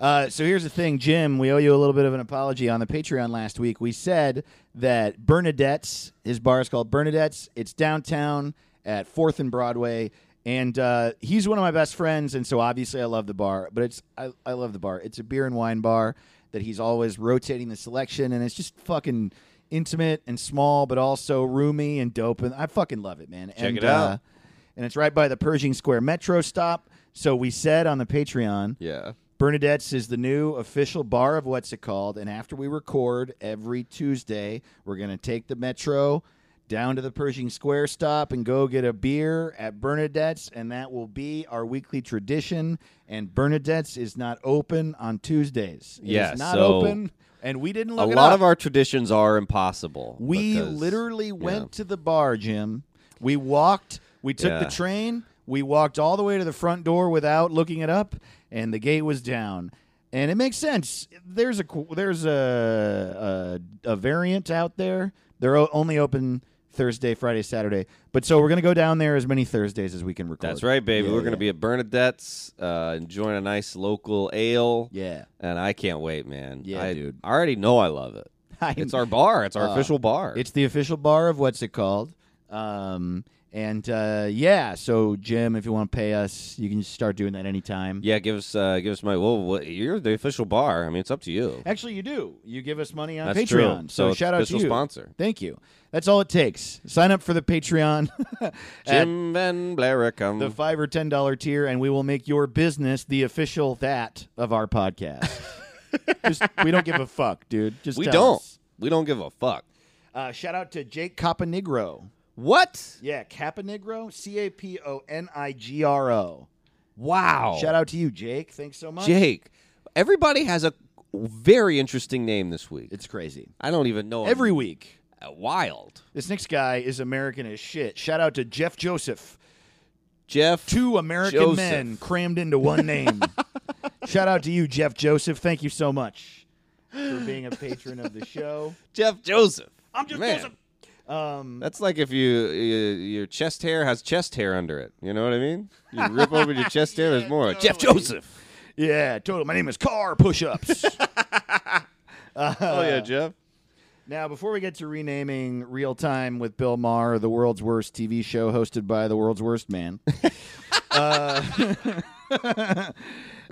Uh, so here's the thing, Jim. We owe you a little bit of an apology. On the Patreon last week, we said that Bernadette's, his bar is called Bernadette's. It's downtown at fourth and Broadway. And uh, he's one of my best friends, and so obviously I love the bar. But it's I, I love the bar. It's a beer and wine bar that he's always rotating the selection, and it's just fucking intimate and small, but also roomy and dope. And I fucking love it, man. Check and, it out. Uh, and it's right by the Pershing Square Metro stop. So we said on the Patreon, yeah, Bernadette's is the new official bar of What's It Called. And after we record every Tuesday, we're going to take the Metro down to the Pershing Square stop and go get a beer at Bernadette's, and that will be our weekly tradition. And Bernadette's is not open on Tuesdays. It yeah, is not so open, and we didn't look it up. A lot of our traditions are impossible. We because, literally went yeah. to the bar, Jim. We walked. We took yeah. the train. We walked all the way to the front door without looking it up, and the gate was down. And it makes sense. There's a there's a a, a variant out there. They're only open Thursday, Friday, Saturday. But so we're going to go down there as many Thursdays as we can record. That's right, baby. Yeah, we're yeah. going to be at Bernadette's, uh, enjoying a nice local ale. Yeah. And I can't wait, man. Yeah, I, dude. I already know I love it. I, it's our bar. It's our uh, official bar. It's the official bar of What's It Called. Um, and, uh, yeah, so, Jim, if you want to pay us, you can just start doing that anytime. Yeah, give us uh, give us money. Well, well, you're the official bar. I mean, it's up to you. Actually, you do. You give us money on That's Patreon. True. So, so shout out to you. Official sponsor. Thank you. That's all it takes. Sign up for the Patreon. Jim and Blaricum. The five or ten dollar tier, and we will make your business the official that of our podcast. Just, we don't give a fuck, dude. Just we don't. Us. We don't give a fuck. Uh, shout out to Jake Caponigro. What? Yeah, Caponigro, C A P O N I G R O. Wow. Shout out to you, Jake. Thanks so much. Jake. Everybody has a very interesting name this week. It's crazy. I don't even know. Every him. week. Wild. This next guy is American as shit. Shout out to Jeff Joseph. Jeff Two American Joseph. men crammed into one name. Shout out to you, Jeff Joseph. Thank you so much for being a patron of the show. Jeff Joseph. I'm Jeff Man. Joseph. Um, That's like if you, you your chest hair has chest hair under it. You know what I mean? You rip open your chest hair, yeah, there's more. Totally. Jeff Joseph. Yeah, totally. My name is Car Push-Ups. uh, oh, yeah, Jeff. Now, before we get to renaming Real Time with Bill Maher, the world's worst T V show hosted by the world's worst man, uh,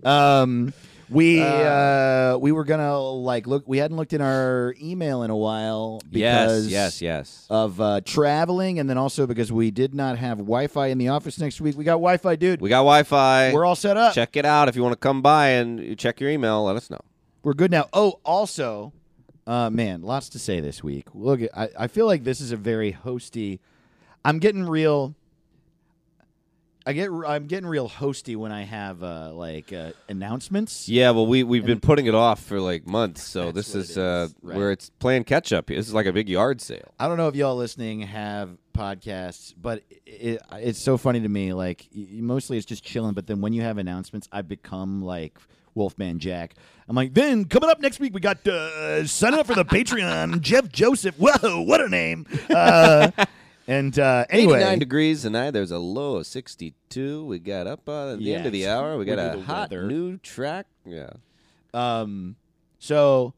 um, we uh, uh, we were gonna like look. We hadn't looked in our email in a while because yes, yes, yes. of uh, traveling, and then also because we did not have Wi-Fi in the office next week. We got Wi-Fi, dude. We got Wi-Fi. We're all set up. Check it out if you want to come by and check your email. Let us know. We're good now. Oh, also. Uh, man, lots to say this week. Look, I, I feel like this is a very hosty. I'm getting real. I get. I'm getting real hosty when I have uh, like uh, announcements. Yeah, well, we we've and been putting it off for like months, so this is, is uh, right. where it's playing catch up. This is like a big yard sale. I don't know if y'all listening have podcasts, but it, it's so funny to me. Like mostly it's just chilling, but then when you have announcements, I become like Wolfman Jack. I'm like, then coming up next week, we got uh, signing up for the Patreon, Jeff Joseph. Whoa, what a name! Uh, and uh, anyway, eighty-nine degrees tonight. There's a low of sixty-two. We got up uh, at the yes. end of the hour. We got we a hot weather. new track. Yeah. Um. So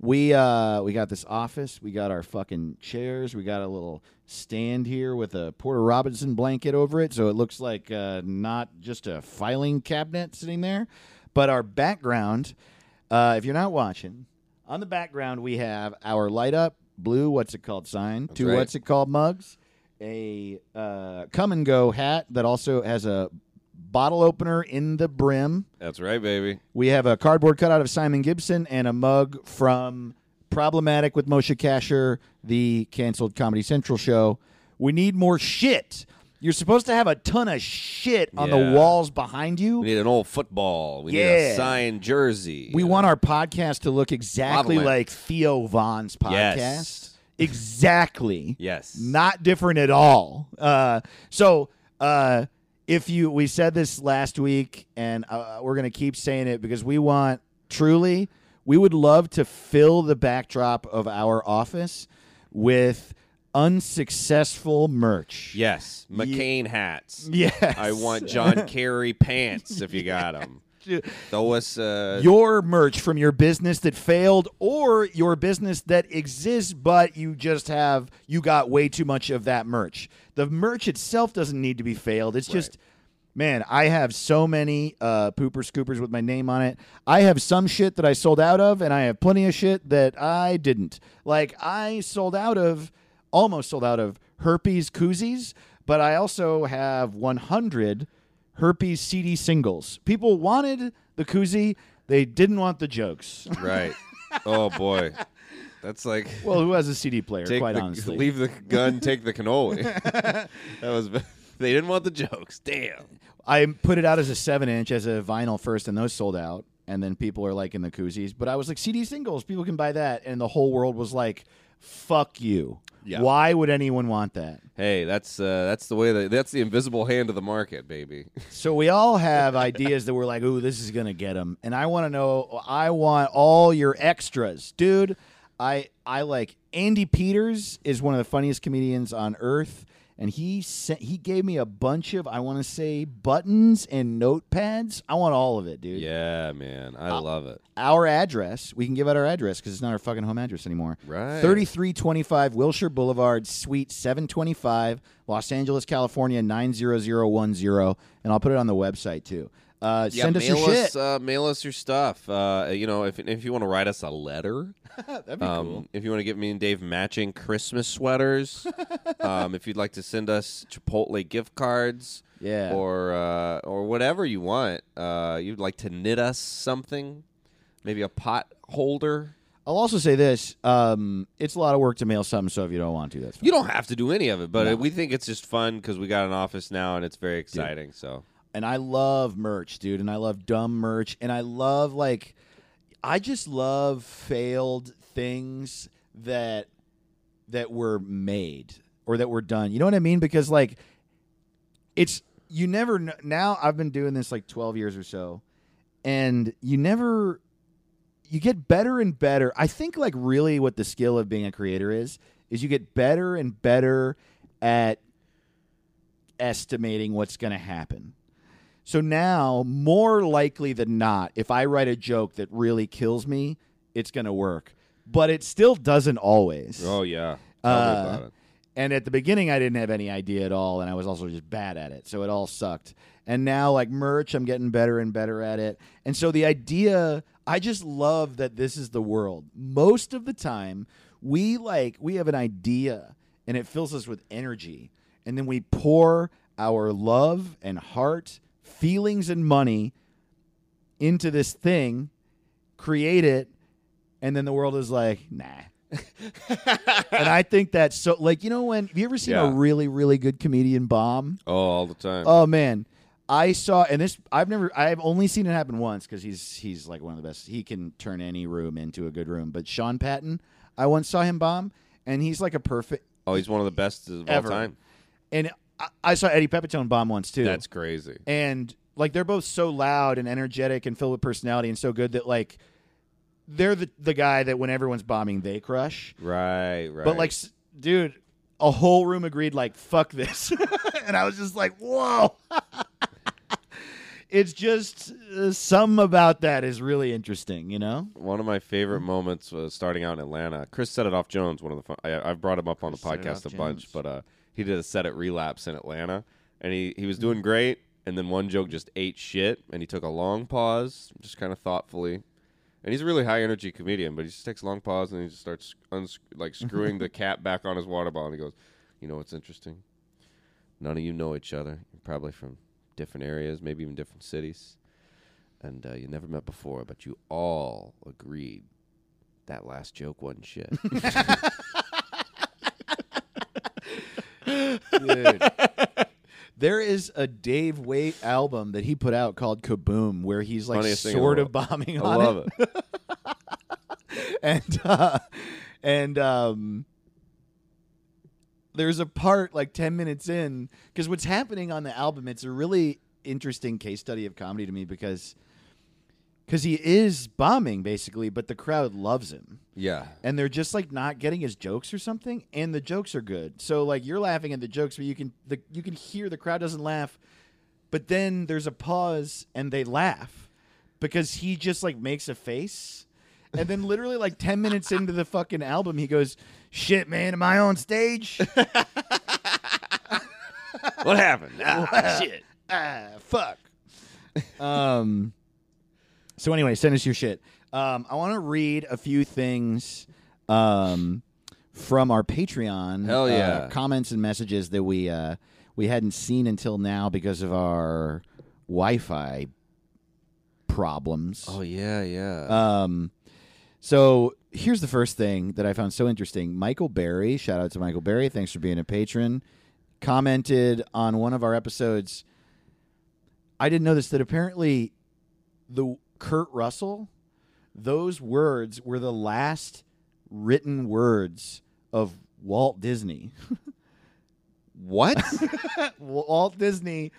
we uh we got this office. We got our fucking chairs. We got a little stand here with a Porter Robinson blanket over it, so it looks like uh, not just a filing cabinet sitting there. But our background, uh, if you're not watching, on the background we have our light up blue What's It Called sign, That's two right. What's It Called mugs, a uh, come and go hat that also has a bottle opener in the brim. That's right, baby. We have a cardboard cutout of Simon Gibson and a mug from Problematic with Moshe Kasher, the canceled Comedy Central show. We need more shit. You're supposed to have a ton of shit on yeah. the walls behind you. We need an old football. We yeah. need a signed jersey. We want know. our podcast to look exactly Bottleman. like Theo Von's podcast. Yes. Exactly. Yes. Not different at all. Uh, so uh, if you, we said this last week, and uh, we're going to keep saying it because we want, truly, we would love to fill the backdrop of our office with unsuccessful merch. Yes. McCain hats. Yes. I want John Kerry pants if you got them. Throw us uh, your merch from your business that failed, or your business that exists but you just have you got way too much of that merch. The merch itself doesn't need to be failed. It's right. just, man, I have so many uh, pooper scoopers with my name on it. I have some shit that I sold out of, and I have plenty of shit that I didn't. Like I sold out of, almost sold out of herpes koozies, but I also have one hundred herpes C D singles. People wanted the koozie. They didn't want the jokes. Right. Oh, boy. That's like... Well, who has a C D player, take quite the, honestly? Leave the gun, take the cannoli. That was... They didn't want the jokes. Damn. I put it out as a seven inch, as a vinyl first, and those sold out. And then people are like in the koozies. But I was like, C D singles, people can buy that. And the whole world was like, fuck you. Yeah. Why would anyone want that? Hey, that's uh, that's the way that, that's the invisible hand of the market, baby. So we all have ideas that we're like, "Ooh, this is gonna get them." And I want to know. I want all your extras, dude. I I like Andy Peters is one of the funniest comedians on earth, and he sent, he gave me a bunch of I want to say buttons and notepads. I want all of it, dude. Yeah, man, I uh, love it. Our address, we can give out our address because it's not our fucking home address anymore. Right, thirty-three twenty-five Wilshire Boulevard, Suite seven twenty-five, Los Angeles, California nine zero zero one zero, and I'll put it on the website too. Uh, yeah, send us mail your us, shit. Uh, mail us your stuff. Uh, you know, if if you want to write us a letter, that'd be um, cool. If you want to get me and Dave matching Christmas sweaters, um, if you'd like to send us Chipotle gift cards, yeah, or uh, or whatever you want. Uh, you'd like to knit us something, maybe a pot holder. I'll also say this: um, it's a lot of work to mail something. So if you don't want to, that's fine. You don't have to do any of it, but no. we think it's just fun because we got an office now and it's very exciting. Dude. So. And I love merch, dude, and I love dumb merch, and I love, like, I just love failed things that that were made or that were done. You know what I mean? Because, like, it's, you never, know, now I've been doing this, like, twelve years or so, and you never, you get better and better. I think, like, really what the skill of being a creator is, is you get better and better at estimating what's going to happen. So now, more likely than not, if I write a joke that really kills me, it's going to work. But it still doesn't always. Oh, yeah. Uh, about it. And at the beginning, I didn't have any idea at all, and I was also just bad at it. So it all sucked. And now, like merch, I'm getting better and better at it. And so the idea, I just love that this is the world. Most of the time, we like we have an idea, and it fills us with energy. And then we pour our love and heart, feelings and money into this thing, create it, and then the world is like, nah. And I think that's so, like, you know, when have you ever seen yeah. a really, really good comedian bomb? Oh, all the time. Oh man, I saw, and this I've never, I've only seen it happen once because he's he's like one of the best. He can turn any room into a good room. But Sean Patton, I once saw him bomb, and he's like a perfect. Oh, he's one of the best of ever. all time. And I saw Eddie Pepitone bomb once, too. That's crazy. And, like, they're both so loud and energetic and filled with personality and so good that, like, they're the, the guy that when everyone's bombing, they crush. Right, right. But, like, dude, a whole room agreed, like, fuck this. And I was just like, whoa. It's just uh, something about that is really interesting, you know? One of my favorite moments was starting out in Atlanta. Chris Setoff-Jones, one of the fun- I, I've brought him up on the Chris podcast a bunch, but... uh. He did a set at Relapse in Atlanta, and he, he was doing great, and then one joke just ate shit, and he took a long pause, just kind of thoughtfully. And he's a really high-energy comedian, but he just takes a long pause, and he just starts uns- like screwing the cap back on his water bottle, and he goes, you know what's interesting? None of you know each other. You're probably from different areas, maybe even different cities, and uh, you never met before, but you all agreed that last joke wasn't shit. Dude. There is a Dave Waite album that he put out called Kaboom, where he's like Funniest sort of bombing on it. I love it. it. and uh, and um, there's a part like ten minutes in, because what's happening on the album, it's a really interesting case study of comedy to me because because he is bombing basically, but the crowd loves him. Yeah. And they're just like not getting his jokes or something, and the jokes are good. So like you're laughing at the jokes, but you can the, you can hear the crowd doesn't laugh, but then there's a pause and they laugh. because he just like makes a face. And then literally like ten minutes into the fucking album, he goes, "Shit, man, am I on stage?" What happened? Ah, well, shit. Ah, fuck. Um. So anyway, send us your shit. Um, I want to read a few things um, from our Patreon. Hell yeah. Uh, comments and messages that we uh, we hadn't seen until now because of our Wi-Fi problems. Oh, yeah, yeah. Um, so here's the first thing that I found so interesting. Michael Barry, shout out to Michael Barry. Thanks for being a patron. Commented on one of our episodes. I didn't know this, that apparently the Kurt Russell... those words were the last written words of Walt Disney. What? Walt Disney,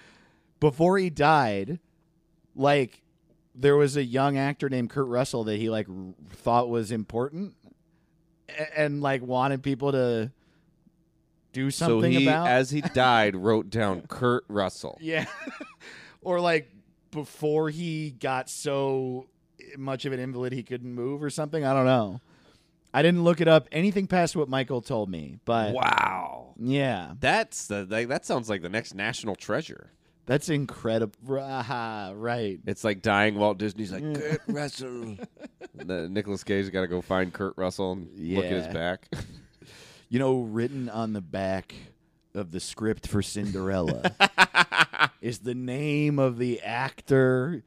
before he died, like, there was a young actor named Kurt Russell that he, like, r- thought was important and, and, like, wanted people to do something so he, about. As he died, wrote down Kurt Russell. Yeah. Or, like, before he got so... much of an invalid he couldn't move or something. I don't know. I didn't look it up. Anything past what Michael told me, but wow, yeah, that's the, that sounds like the next national treasure. That's incredible, right? It's like dying Walt Disney's like Kurt Russell. The Nicolas Cage got to go find Kurt Russell and yeah. look at his back. You know, written on the back of the script for Cinderella is the name of the actor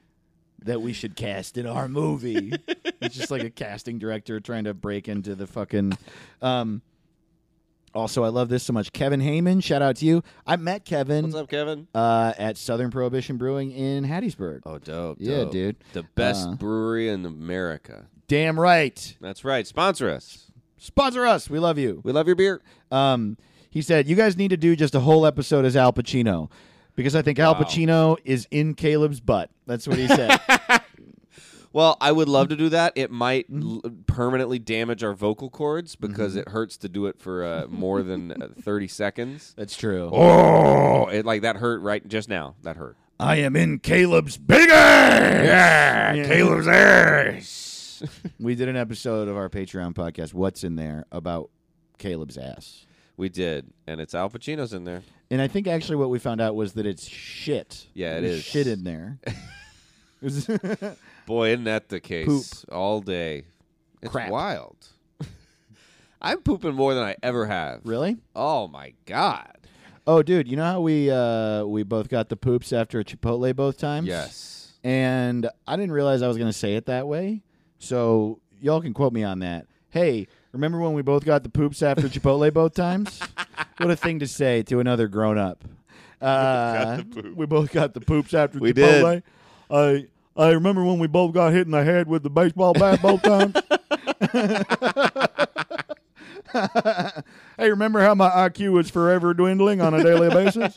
that we should cast in our movie. It's just like a casting director trying to break into the fucking... Um, also, I love this so much. Kevin Heyman, shout out to you. I met Kevin. What's up, Kevin? Uh, at Southern Prohibition Brewing in Hattiesburg. Oh, dope. Yeah, dope. Dude. The best uh, brewery in America. Damn right. That's right. Sponsor us. Sponsor us. We love you. We love your beer. Um, he said, you guys need to do just a whole episode as Al Pacino. Because I think wow. Al Pacino is in Caleb's butt. That's what he said. Well, I would love to do that. It might l- permanently damage our vocal cords because mm-hmm. it hurts to do it for uh, more than uh, thirty seconds. That's true. Oh, it, like that hurt right just now. That hurt. I am in Caleb's big ass. Yeah, yeah. Caleb's ass. We did an episode of our Patreon podcast, What's in There, about Caleb's ass. We did, and it's Al Pacino's in there. And I think actually what we found out was that it's shit. Yeah, it There's is. Shit in there. Boy, isn't that the case? Poop. All day. It's Crap. Wild. I'm pooping more than I ever have. Really? Oh, my God. Oh, dude, you know how we uh, we both got the poops after a Chipotle both times? Yes. And I didn't realize I was going to say it that way, so y'all can quote me on that. Hey, remember when we both got the poops after Chipotle both times? What a thing to say to another grown-up. Uh, we both got the poops after we Chipotle. Did. I I remember when we both got hit in the head with the baseball bat both times. Hey, remember how my I Q is forever dwindling on a daily basis?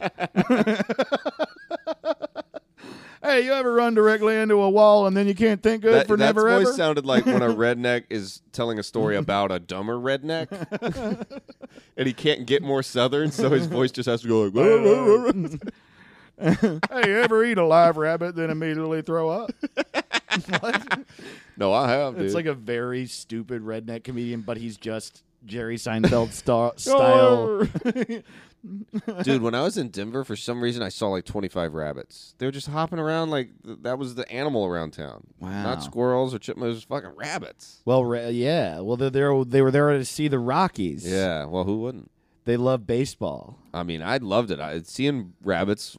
Hey, you ever run directly into a wall and then you can't think good that, for never ever? That voice sounded like when a redneck is telling a story about a dumber redneck, and he can't get more southern, so his voice just has to go like, hey, you ever eat a live rabbit then immediately throw up? What? No, I have, dude. It's like a very stupid redneck comedian, but he's just Jerry Seinfeld star- style. Dude, when I was in Denver, for some reason, I saw like twenty-five rabbits. They were just hopping around like th- that was the animal around town. Wow. Not squirrels or chipmunks, fucking rabbits. Well, ra- yeah. Well, they're there, they were there to see the Rockies. Yeah, well, who wouldn't? They love baseball. I mean, I loved it. I, seeing rabbits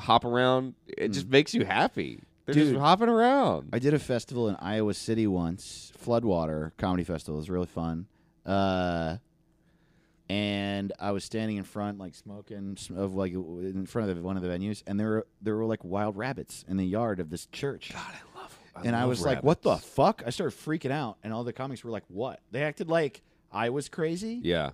hop around, it mm. just makes you happy. They're Dude, just hopping around. I did a festival in Iowa City once, Floodwater Comedy Festival. It was really fun. Uh... And I was standing in front, like smoking, of like in front of the, one of the venues, and there were there were like wild rabbits in the yard of this church. God, I love. I and love I was rabbits. Like, "What the fuck?" I started freaking out, and all the comics were like, "What?" They acted like I was crazy. Yeah,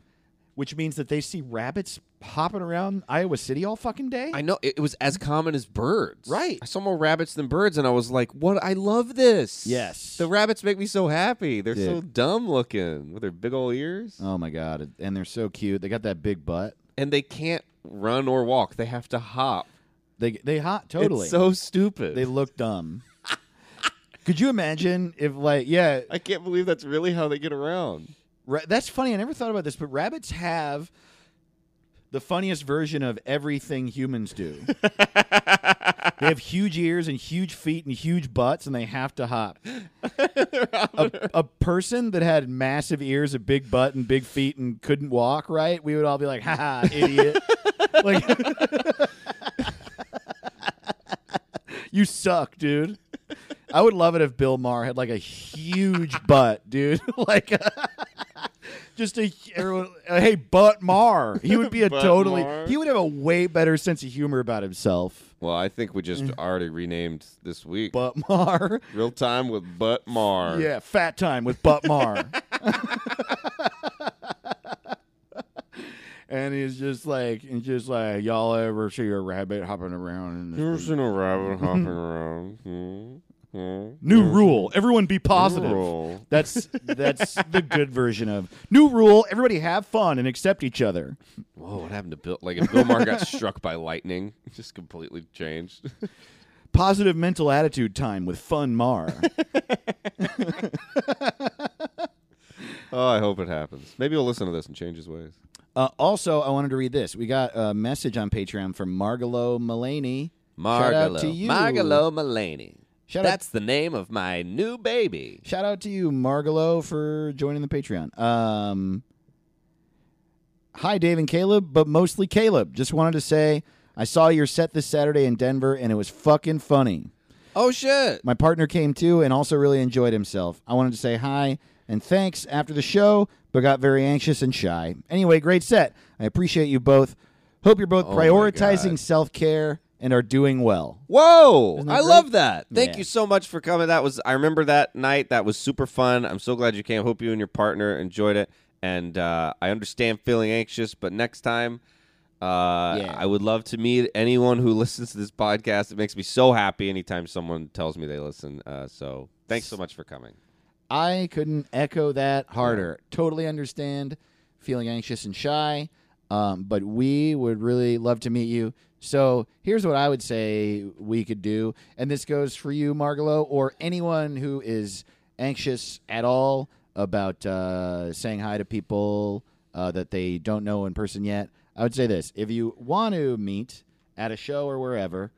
which means that they see rabbits hopping around Iowa City all fucking day. I know it was as common as birds. Right, I saw more rabbits than birds, and I was like, "What? I love this." Yes, the rabbits make me so happy. They're Dude. so dumb looking with their big old ears. Oh my God, and they're so cute. They got that big butt, and they can't run or walk. They have to hop. They they hop totally. It's so stupid. They look dumb. Could you imagine if, like, yeah. I can't believe that's really how they get around. Ra that's funny. I never thought about this, but rabbits have the funniest version of everything humans do. They have huge ears and huge feet and huge butts, and they have to hop. a, a person that had massive ears, a big butt, and big feet and couldn't walk right, we would all be like, ha ha, idiot. Like, you suck, dude. I would love it if Bill Maher had, like, a huge butt, dude. Like, uh, just a, everyone, uh, hey, Butt Maher. He would be a totally, Maher. He would have a way better sense of humor about himself. Well, I think we just already renamed this week. Butt Maher. Real Time with Butt Maher. Yeah, Fat Time with Butt Maher. And he's just like, he's just like, y'all ever see a rabbit hopping around? You ever seen a rabbit hopping around? Hmm? Hmm? New hmm. rule. Everyone be positive. That's that's the good version of new rule. Everybody have fun and accept each other. Whoa, what happened to Bill? Like if Bill Maher got struck by lightning, it just completely changed. Positive mental attitude time with Fun Maher. Oh, I hope it happens. Maybe he'll listen to this and change his ways. Uh, also, I wanted to read this. We got a message on Patreon from Margalo Mulaney. Margalo. Shout out to you. Margalo Mulaney. Shout That's out. the name of my new baby. Shout out to you, Margalo, for joining the Patreon. Um, hi, Dave and Caleb, but mostly Caleb. Just wanted to say I saw your set this Saturday in Denver, and it was fucking funny. Oh, shit. My partner came, too, and also really enjoyed himself. I wanted to say hi and thanks after the show, but got very anxious and shy. Anyway, great set. I appreciate you both. Hope you're both oh prioritizing self-care and are doing well. Whoa! I great? love that. Thank yeah. you so much for coming. That was I remember that night. That was super fun. I'm so glad you came. Hope you and your partner enjoyed it. And uh, I understand feeling anxious, but next time, uh, yeah. I would love to meet anyone who listens to this podcast. It makes me so happy anytime someone tells me they listen. Uh, so thanks so much for coming. I couldn't echo that harder. Yeah. Totally understand feeling anxious and shy, um, but we would really love to meet you. So here's what I would say we could do, and this goes for you, Margalo, or anyone who is anxious at all about uh, saying hi to people uh, that they don't know in person yet. I would say this. If you want to meet at a show or wherever,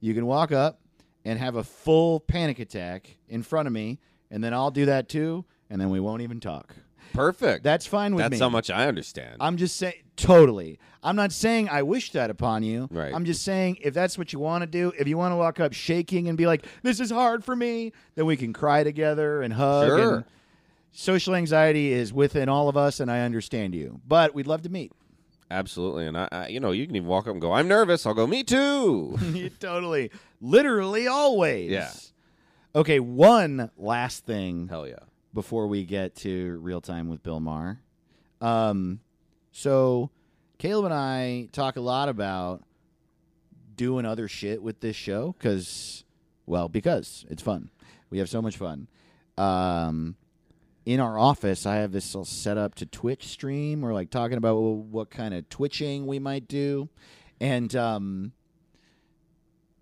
you can walk up and have a full panic attack in front of me, and then I'll do that, too, and then we won't even talk. Perfect. That's fine with That's me. That's how much I understand. I'm just saying, totally. I'm not saying I wish that upon you. Right. I'm just saying if that's what you want to do, if you want to walk up shaking and be like, this is hard for me, then we can cry together and hug. Sure. And social anxiety is within all of us, and I understand you. But we'd love to meet. Absolutely. And, I, I you know, you can even walk up and go, I'm nervous. I'll go, me too. Totally. Literally always. Yeah. Okay, one last thing. Hell yeah. Before we get to Real Time with Bill Maher. Um, so Caleb and I talk a lot about doing other shit with this show because, well, because it's fun. We have so much fun. Um, in our office, I have this all set up to Twitch stream. We're like talking about what, what kind of twitching we might do. And um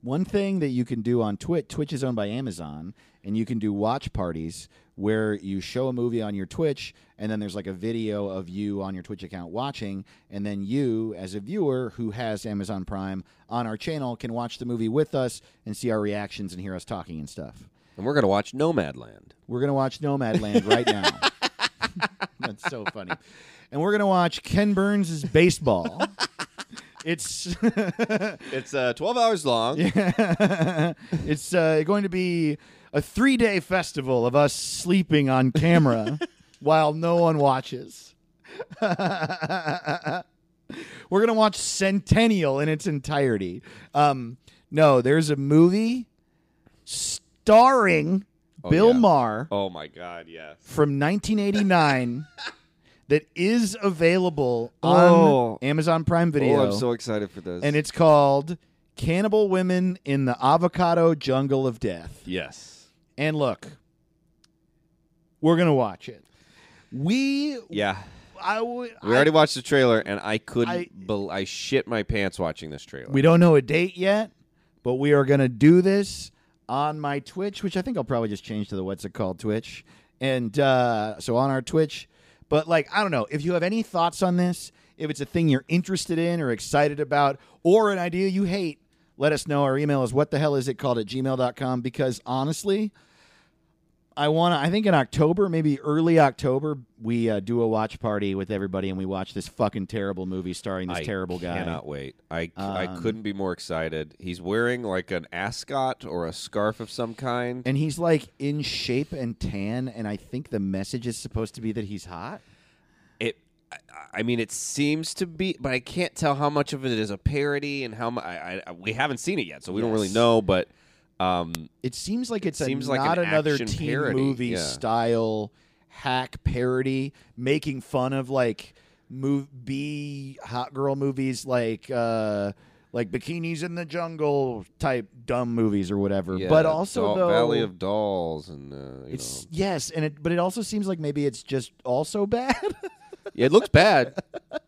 one thing that you can do on Twitch, Twitch is owned by Amazon, and you can do watch parties where you show a movie on your Twitch, and then there's like a video of you on your Twitch account watching, and then you, as a viewer who has Amazon Prime on our channel, can watch the movie with us and see our reactions and hear us talking and stuff. And we're going to watch Nomadland. We're going to watch Nomadland right now. That's so funny. And we're going to watch Ken Burns' baseball. It's it's uh, twelve hours long. Yeah. It's uh, going to be a three-day festival of us sleeping on camera while no one watches. We're going to watch Centennial in its entirety. Um, no, there's a movie starring oh, Bill yeah. Maher. Oh, my God, yes. From nineteen eighty-nine. That is available oh. on Amazon Prime Video. Oh, I'm so excited for this. And it's called Cannibal Women in the Avocado Jungle of Death. Yes. And look, we're going to watch it. We... Yeah. I, we I, already watched the trailer, and I couldn't... I, bel I shit my pants watching this trailer. We don't know a date yet, but we are going to do this. on my Twitch, which I think I'll probably just change to the what's it called Twitch. And uh, so on our Twitch. But, like, I don't know. If you have any thoughts on this, if it's a thing you're interested in or excited about, or an idea you hate, let us know. Our email is whatthehellisitcalled at gmail dot com, because honestly, I want to, I think in October, maybe early October, we uh, do a watch party with everybody and we watch this fucking terrible movie starring this I terrible guy. I cannot wait. I, um, I couldn't be more excited. He's wearing like an ascot or a scarf of some kind. And he's like in shape and tan, and I think the message is supposed to be that he's hot. It, I, I mean, it seems to be, but I can't tell how much of it is a parody and how much, I, I, we haven't seen it yet, so we yes. don't really know, but... Um, it seems like it's seems a, like not an another teen parody. movie yeah. style hack parody, making fun of like move B hot girl movies, like uh, like Bikinis in the Jungle type dumb movies or whatever. Yeah, but also doll, though, Valley of Dolls and uh, you it's know. yes, and it, but it also seems like maybe it's just also bad. Yeah, it looks bad.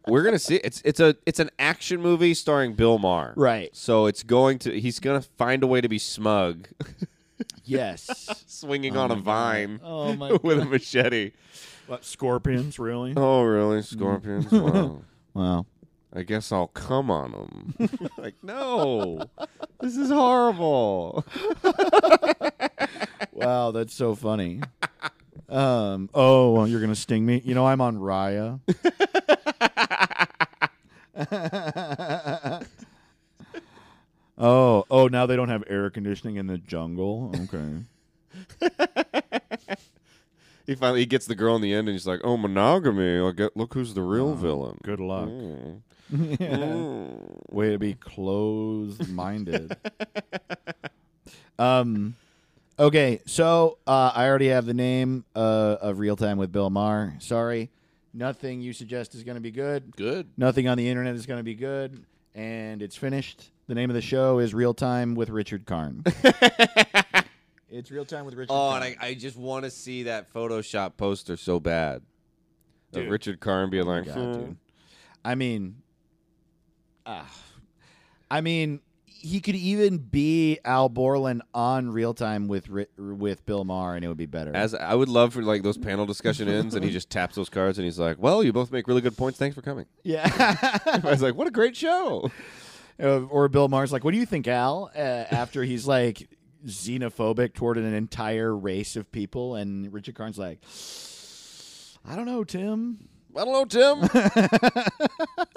We're gonna see. It's it's a it's an action movie starring Bill Maher. Right. So it's going to he's gonna find a way to be smug. Yes. Swinging oh on a vine. Oh my God. With a machete. What, scorpions, really? Oh, really? Scorpions. Wow. Wow. I guess I'll come on them. Like, no, this is horrible. Wow, that's so funny. Um. Oh, well, you're gonna sting me. You know I'm on Raya. oh. Oh. Now they don't have air conditioning in the jungle. Okay. He finally he gets the girl in the end, and he's like, "Oh, monogamy. Like, look who's the real oh, villain. Good luck. Mm. Mm. Way to be closed-minded." um. Okay, so uh, I already have the name uh, of Real Time with Bill Maher. Sorry. Nothing you suggest is going to be good. Good. Nothing on the internet is going to be good. And it's finished. The name of the show is Real Time with Richard Karn. It's Real Time with Richard oh, Karn. Oh, and I, I just want to see that Photoshop poster so bad. Dude. Of Richard Karn being oh like, God, hmm. dude. I mean, uh, I mean... He could even be Al Borland on Real Time with with Bill Maher, and it would be better. As I would love for like those panel discussion ends, and he just taps those cards, and he's like, "Well, you both make really good points. Thanks for coming." Yeah, I was like, "What a great show!" Uh, or Bill Maher's like, "What do you think, Al?" Uh, after he's like xenophobic toward an entire race of people, and Richard Karn's like, "I don't know, Tim." I don't know, Tim.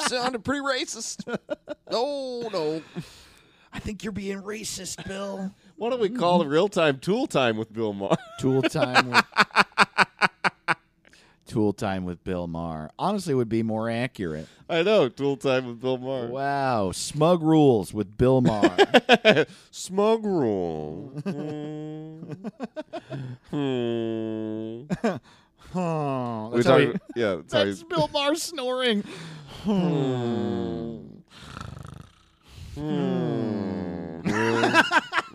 Sounded pretty racist. No, no. I think you're being racist, Bill. Why don't we call it real-time tool time with Bill Maher? Tool time with Tool time with Bill Maher. Honestly, it would be more accurate. I know, tool time with Bill Maher. Wow, smug rules with Bill Maher. Smug rule. Mm. Mm. Oh, that's talking, he, yeah, that's, that's Bill Maher snoring. Mm. Mm, really?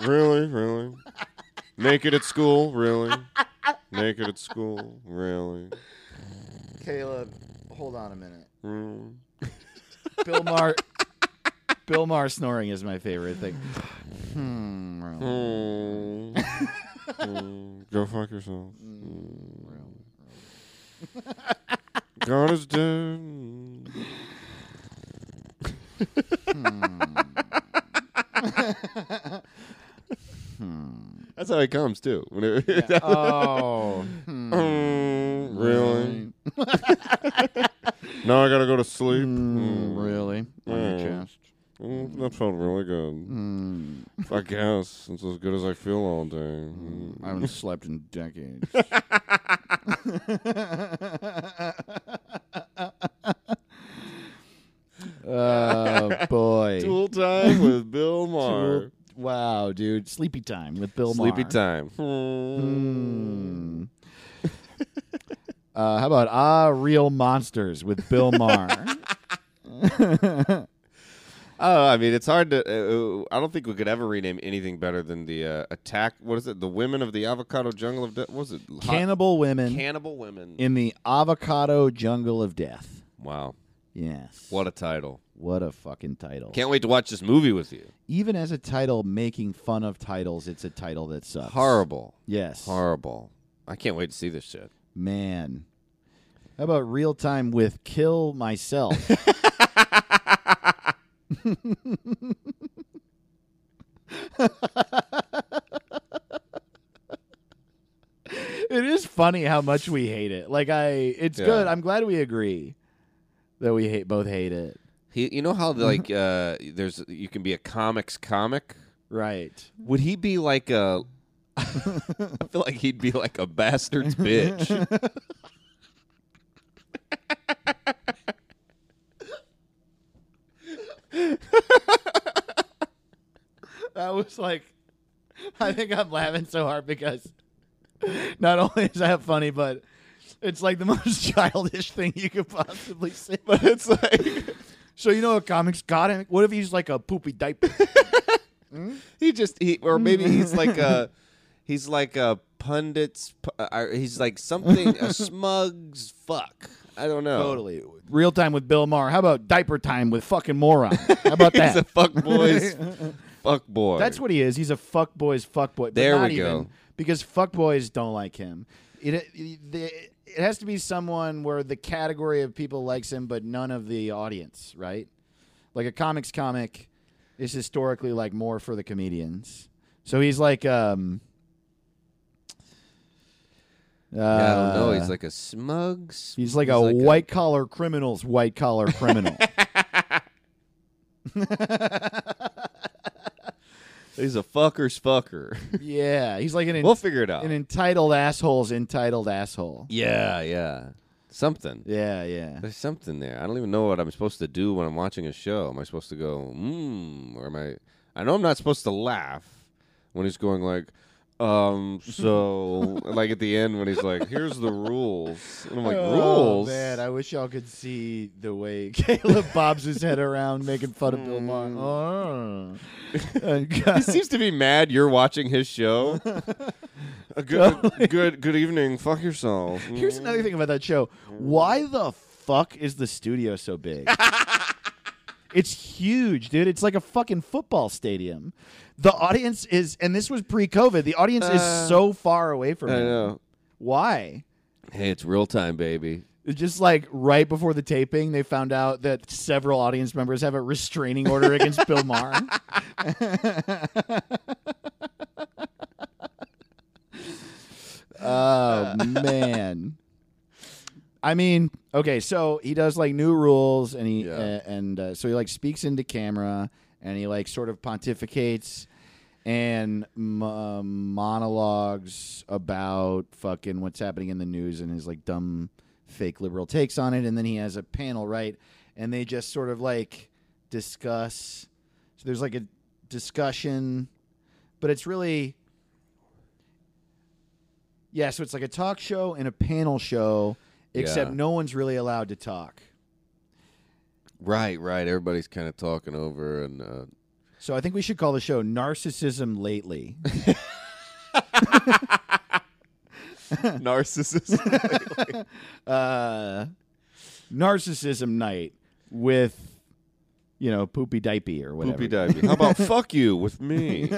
Really? Really? Naked at school? Really? Naked at school? Really? Caleb, hold on a minute. Mm. Bill Maher Bill Maher snoring is my favorite thing. Hmm. Really. Mm. Mm. Go fuck yourself. Mm. Really? Really. God is dead. Hmm. Hmm. That's how it comes too. Yeah. Oh, hmm. Mm, really? Now I gotta go to sleep. Mm, mm. Really? Mm. On your chest. Mm, that felt really good. Mm. I guess it's as good as I feel all day. Mm. I haven't slept in decades. Oh, boy. Tool time with Bill Maher. Wow, dude. Sleepy time with Bill Maher. Sleepy time. Mm. uh, how about Ah Real Monsters with Bill Maher? Oh, I mean, it's hard to... Uh, I don't think we could ever rename anything better than the uh, attack... What is it? The Women of the Avocado Jungle of Death? What was it? Hot? Cannibal Women. Cannibal Women. In the Avocado Jungle of Death. Wow. Yes. What a title. What a fucking title. Can't wait to watch this movie with you. Even as a title making fun of titles, it's a title that sucks. Horrible. Yes. Horrible. I can't wait to see this shit. Man. How about Real Time with Kill Myself? It is funny how much we hate it. Like I, it's yeah. good. I'm glad we agree that we hate both hate it. He, you know how like uh, there's you can be a comics comic, right? Would he be like a? I feel like he'd be like a bastard's bitch. That was like, I think I'm laughing so hard because not only is that funny, but it's like the most childish thing you could possibly say. But it's like, so you know a comics comic? What if he's like a poopy diaper? hmm? He just, he, or maybe he's like a, he's like a pundit's, uh, he's like something, a smug's fuck. I don't know. Totally. Real Time with Bill Maher. How about Diaper Time with fucking moron? How about that? He's a fuck boy's fuck boy. That's what he is. He's a fuck boy's fuck boy. There we even, go. Because fuck boys don't like him. It, it it has to be someone where the category of people likes him, but none of the audience, right? Like a comics comic is historically like more for the comedians. So he's like. Um, Uh, yeah, I don't know. He's like a smug. Sm he's like he's a like white-collar a... criminal's white-collar criminal. He's a fucker's fucker. Yeah, he's like an. We'll figure it out. An entitled asshole's entitled asshole. Yeah, yeah. Something. Yeah, yeah. There's something there. I don't even know what I'm supposed to do when I'm watching a show. Am I supposed to go, mmm, or am I? I know I'm not supposed to laugh when he's going like. Um, so, like, at the end when he's like, here's the rules. And I'm like, rules? Oh, man, I wish y'all could see the way Caleb bobs his head around making fun of Bill Maher. Oh. He seems to be mad you're watching his show. A good, totally. good, good evening. Fuck yourself. Here's another thing about that show. Why the fuck is the studio so big? It's huge, dude. It's like a fucking football stadium. The audience is, and this was pre-COVID, the audience uh, is so far away from it. I know. Why? Hey, it's real time, baby. Just like right before the taping, they found out that several audience members have a restraining order against Bill Maher. Oh, man. I mean, okay, so he does like new rules, and he yeah. uh, and uh, so he like speaks into camera, and he like sort of pontificates and uh, monologues about fucking what's happening in the news and his like dumb fake liberal takes on it, and then he has a panel, right, and they just sort of like discuss. So there's like a discussion, but it's really yeah. So it's like a talk show and a panel show. Except yeah. no one's really allowed to talk. Right, right. Everybody's kind of talking over. and. Uh... So I think we should call the show Narcissism Lately. Narcissism Lately. Uh, Narcissism Night with, you know, Poopy Diaper or whatever. Poopy Diaper. How about Fuck You with me?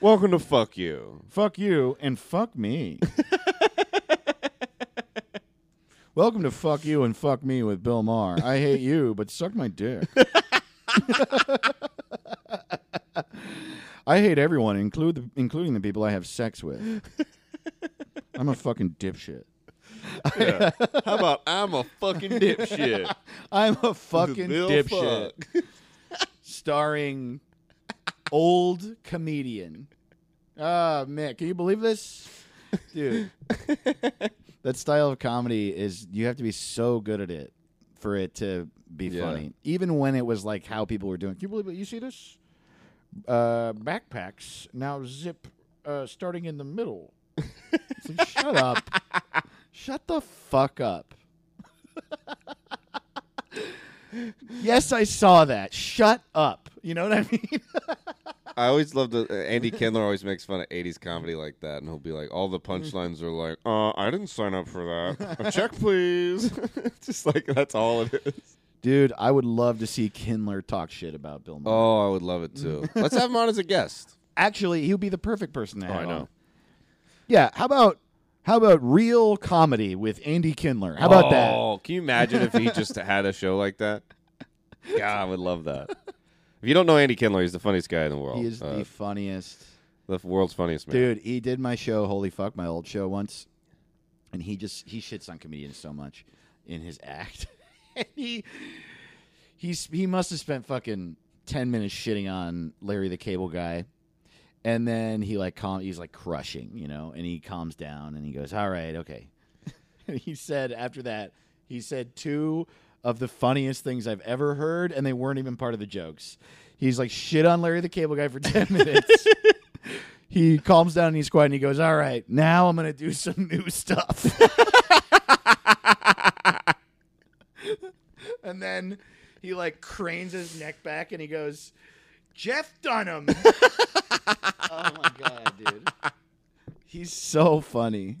Welcome to Fuck You. Fuck You and Fuck Me. Welcome to Fuck You and Fuck Me with Bill Maher. I hate you, but suck my dick. I hate everyone, include the, including the people I have sex with. I'm a fucking dipshit. Yeah. How about I'm a fucking dipshit? I'm a fucking dipshit. Fuck. Starring old comedian. Ah, oh, Mick, can you believe this? Dude. That style of comedy is you have to be so good at it for it to be yeah. funny. Even when it was like how people were doing. Can you believe it? You see this? Uh, backpacks now zip uh, starting in the middle. It's like, shut up. Shut the fuck up. Yes, I saw that. Shut up. You know what I mean? I always love the uh, Andy Kindler always makes fun of eighties comedy like that, and he'll be like, all the punchlines are like, uh, I didn't sign up for that. A check, please. Just like, that's all it is. Dude, I would love to see Kindler talk shit about Bill Maher. Oh, I would love it, too. Let's have him on as a guest. Actually, he would be the perfect person to have oh, I know. on. Yeah, how about how about real comedy with Andy Kindler? How about oh, that? Oh, can you imagine if he just had a show like that? God, I would love that. If you don't know Andy Kindler, he's the funniest guy in the world. He is uh, the funniest. The world's funniest man. Dude, he did my show, Holy Fuck, my old show once, and he just he shits on comedians so much in his act. And he he's he must have spent fucking ten minutes shitting on Larry the Cable Guy, and then he like calm he's like crushing, you know, and he calms down and he goes, all right, okay. And he said after that, he said two of the funniest things I've ever heard, and they weren't even part of the jokes. He's like shit on Larry the Cable Guy for ten minutes. He calms down and he's quiet and he goes, all right, now I'm gonna do some new stuff. And then he, like, cranes his neck back, and he goes, Jeff Dunham. Oh, my God, dude. He's so funny.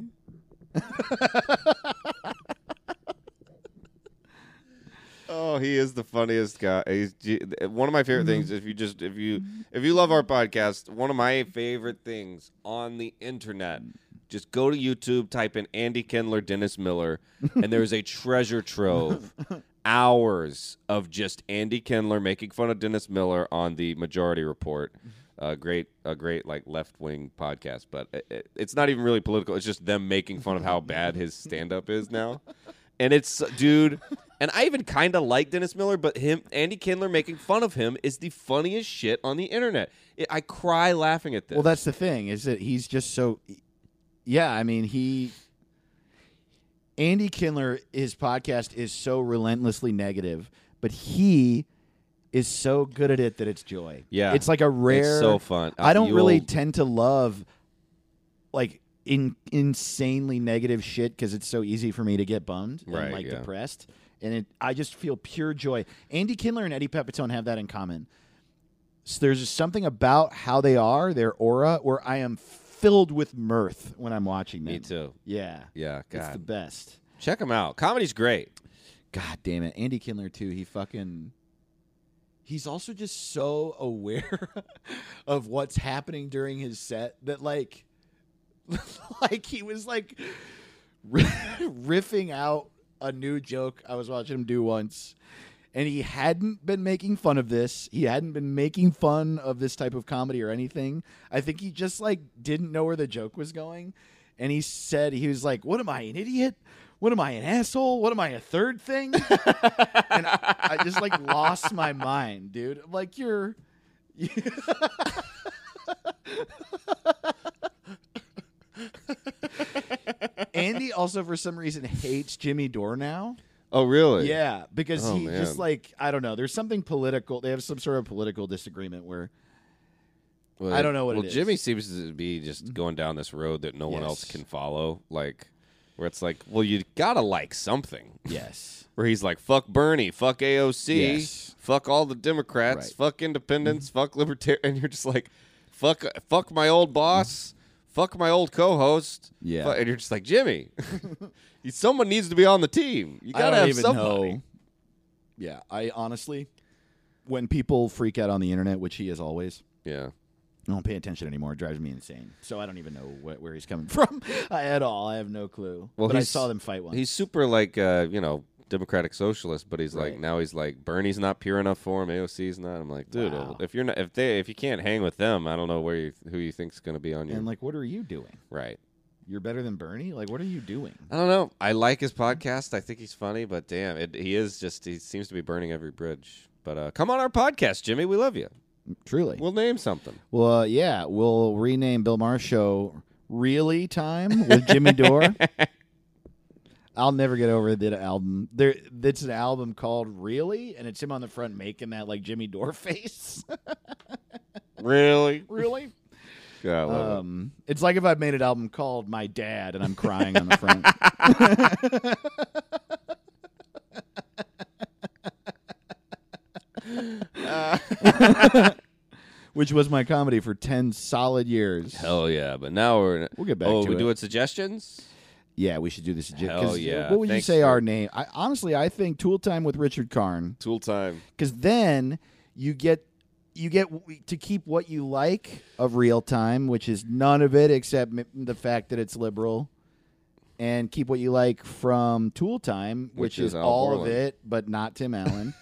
Oh, he is the funniest guy. He's, one of my favorite things, if you just if you if you love our podcast, one of my favorite things on the internet, just go to YouTube, type in Andy Kindler, Dennis Miller, and there is a treasure trove. Hours of just Andy Kindler making fun of Dennis Miller on the Majority Report, a uh, great, a great like left wing podcast. But it, it, it's not even really political. It's just them making fun of how bad his stand up is now. And it's dude. And I even kind of like Dennis Miller, but him, Andy Kindler making fun of him is the funniest shit on the internet. It, I cry laughing at this. Well, that's the thing is that he's just so. Yeah, I mean he. Andy Kindler, his podcast is so relentlessly negative, but he is so good at it that it's joy. Yeah. It's like a rare. It's so fun. I don't You'll... really tend to love like in, insanely negative shit because it's so easy for me to get bummed right, and like yeah. depressed. And it, I just feel pure joy. Andy Kindler and Eddie Pepitone have that in common. So there's just something about how they are, their aura, where I am filled with mirth when I'm watching them. Me too. Yeah. Yeah. God. It's the best. Check them out. Comedy's great. God damn it. Andy Kindler, too. He fucking... He's also just so aware of what's happening during his set that, like... Like, he was, like, riffing out a new joke I was watching him do once. And he hadn't been making fun of this. He hadn't been making fun of this type of comedy or anything. I think he just, like, didn't know where the joke was going. And he said, he was like, what am I, an idiot? What am I, an asshole? What am I, a third thing? And I, I just, like, lost my mind, dude. I'm like, you're... you're Andy also, for some reason, hates Jimmy Dore. Oh, really? Yeah, because oh, he man. just, like, I don't know. There's something political. They have some sort of political disagreement where well, I don't know what well, it is. Well, Jimmy seems to be just going down this road that no yes. one else can follow, like, where it's like, well, you got to like something. Yes. Where he's like, fuck Bernie, fuck A O C, yes. fuck all the Democrats, right. fuck independents, mm-hmm. fuck libertarian. And you're just like, fuck, fuck my old boss, mm-hmm. fuck my old co-host. Yeah. Fuck, and you're just like, Jimmy. Someone needs to be on the team. You gotta I don't have even somebody. Know. Yeah, I honestly, when people freak out on the internet, which he is always, yeah, I don't pay attention anymore. It drives me insane. So I don't even know what, where he's coming from at all. I have no clue. Well, but I saw them fight once. He's super like uh, you know, democratic socialist, but he's right. like now he's like Bernie's not pure enough for him. A O C's not. I'm like, dude, wow. if you're not, if they, if you can't hang with them, I don't know where you, who you think's gonna be on your. And like, what are you doing? Right. You're better than Bernie? Like, what are you doing? I don't know. I like his podcast. I think he's funny, but damn, it, he is just, he seems to be burning every bridge. But uh, come on our podcast, Jimmy. We love you. Truly. We'll name something. Well, uh, yeah. We'll rename Bill Maher's show Really Time with Jimmy Dore. I'll never get over that album. There, It's an album called Really, and it's him on the front making that, like, Jimmy Dore face. Really? Really? God, I love um, it. It's like if I made an album called My Dad and I'm crying on the front. uh. which was my comedy for ten solid years. Hell yeah. But now we're... We'll get back oh, to it. Oh, we do it suggestions? Yeah, we should do the suggestions. Hell yeah. What would Thanks you say our name? I, honestly, I think Tool Time with Richard Karn. Tool Time. Because then you get... You get to keep what you like of Real Time, which is none of it except the fact that it's liberal, and keep what you like from Tool Time, which, which is, is all Portland. Of it, but not Tim Allen.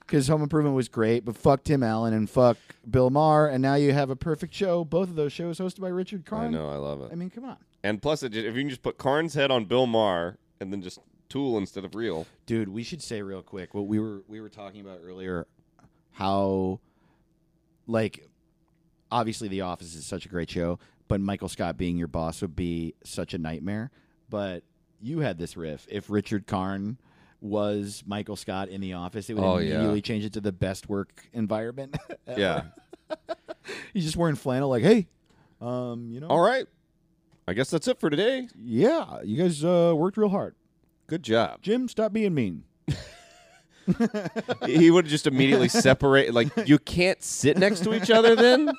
Because Home Improvement was great, but fuck Tim Allen and fuck Bill Maher, and now you have a perfect show. Both of those shows hosted by Richard Karn. I know, I love it. I mean, come on. And plus, it just, if you can just put Karn's head on Bill Maher and then just Tool instead of Real. Dude, we should say real quick what we were we were talking about earlier. How, like, obviously The Office is such a great show, but Michael Scott being your boss would be such a nightmare. But you had this riff. If Richard Karn was Michael Scott in The Office, it would oh, immediately yeah. change it to the best work environment. Yeah. He's just wearing flannel like, hey, um, you know. All right. I guess that's it for today. Yeah. You guys uh, worked real hard. Good job. Jim, stop being mean. He would just immediately separate. Like, you can't sit next to each other then?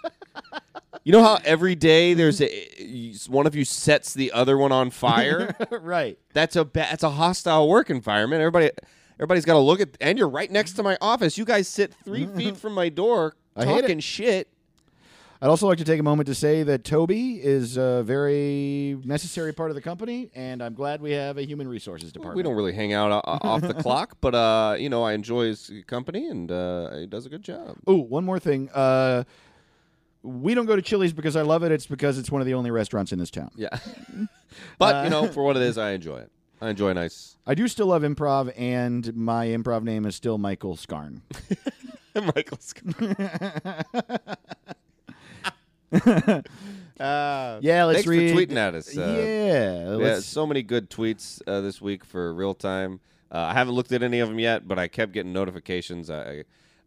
You know how every day there's a, one of you sets the other one on fire? Right. That's a ba- that's a hostile work environment. Everybody, everybody's got to look at... And you're right next to my office. You guys sit three feet from my door I talking shit. I'd also like to take a moment to say that Toby is a very necessary part of the company, and I'm glad we have a human resources department. We don't really hang out uh, off the clock, but uh, you know, I enjoy his company, and uh, he does a good job. Oh, one more thing. Uh, we don't go to Chili's because I love it. It's because it's one of the only restaurants in this town. Yeah. But, uh, you know, for what it is, I enjoy it. I enjoy nice. I do still love improv, and my improv name is still Michael Skarn. Michael Skarn. uh, yeah, let's thanks read. for tweeting at us. Uh, yeah, yeah, so many good tweets uh, this week for Real Time. Uh, I haven't looked at any of them yet, but I kept getting notifications. I,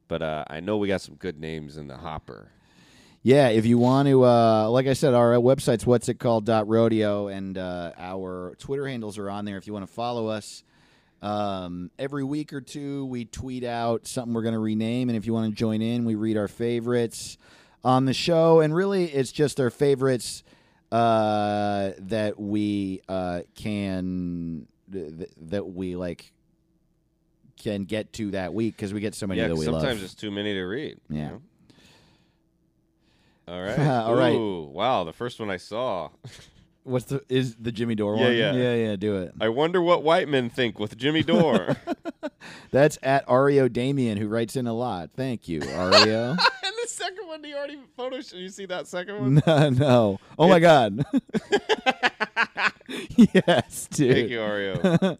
but uh, I know we got some good names in the hopper. Yeah, if you want to, uh, like I said, our website's what's it called dot rodeo, and uh, our Twitter handles are on there. If you want to follow us, um, every week or two we tweet out something we're going to rename, and if you want to join in, we read our favorites on the show, and really it's just their favorites uh, that we uh, can th- that we like can get to that week because we get so many yeah, that we sometimes love. Sometimes it's too many to read. Yeah. You know? All right. All right. Ooh, wow, the first one I saw. What's the is the Jimmy Dore yeah, one? Yeah, yeah, yeah. Do it. I wonder what white men think with Jimmy Dore. That's at Ario Damien, who writes in a lot. Thank you, Ario. Second one, do you already photoshopped? You see that second one? No, no. Oh, my God. Yes, dude. Thank you, Ario.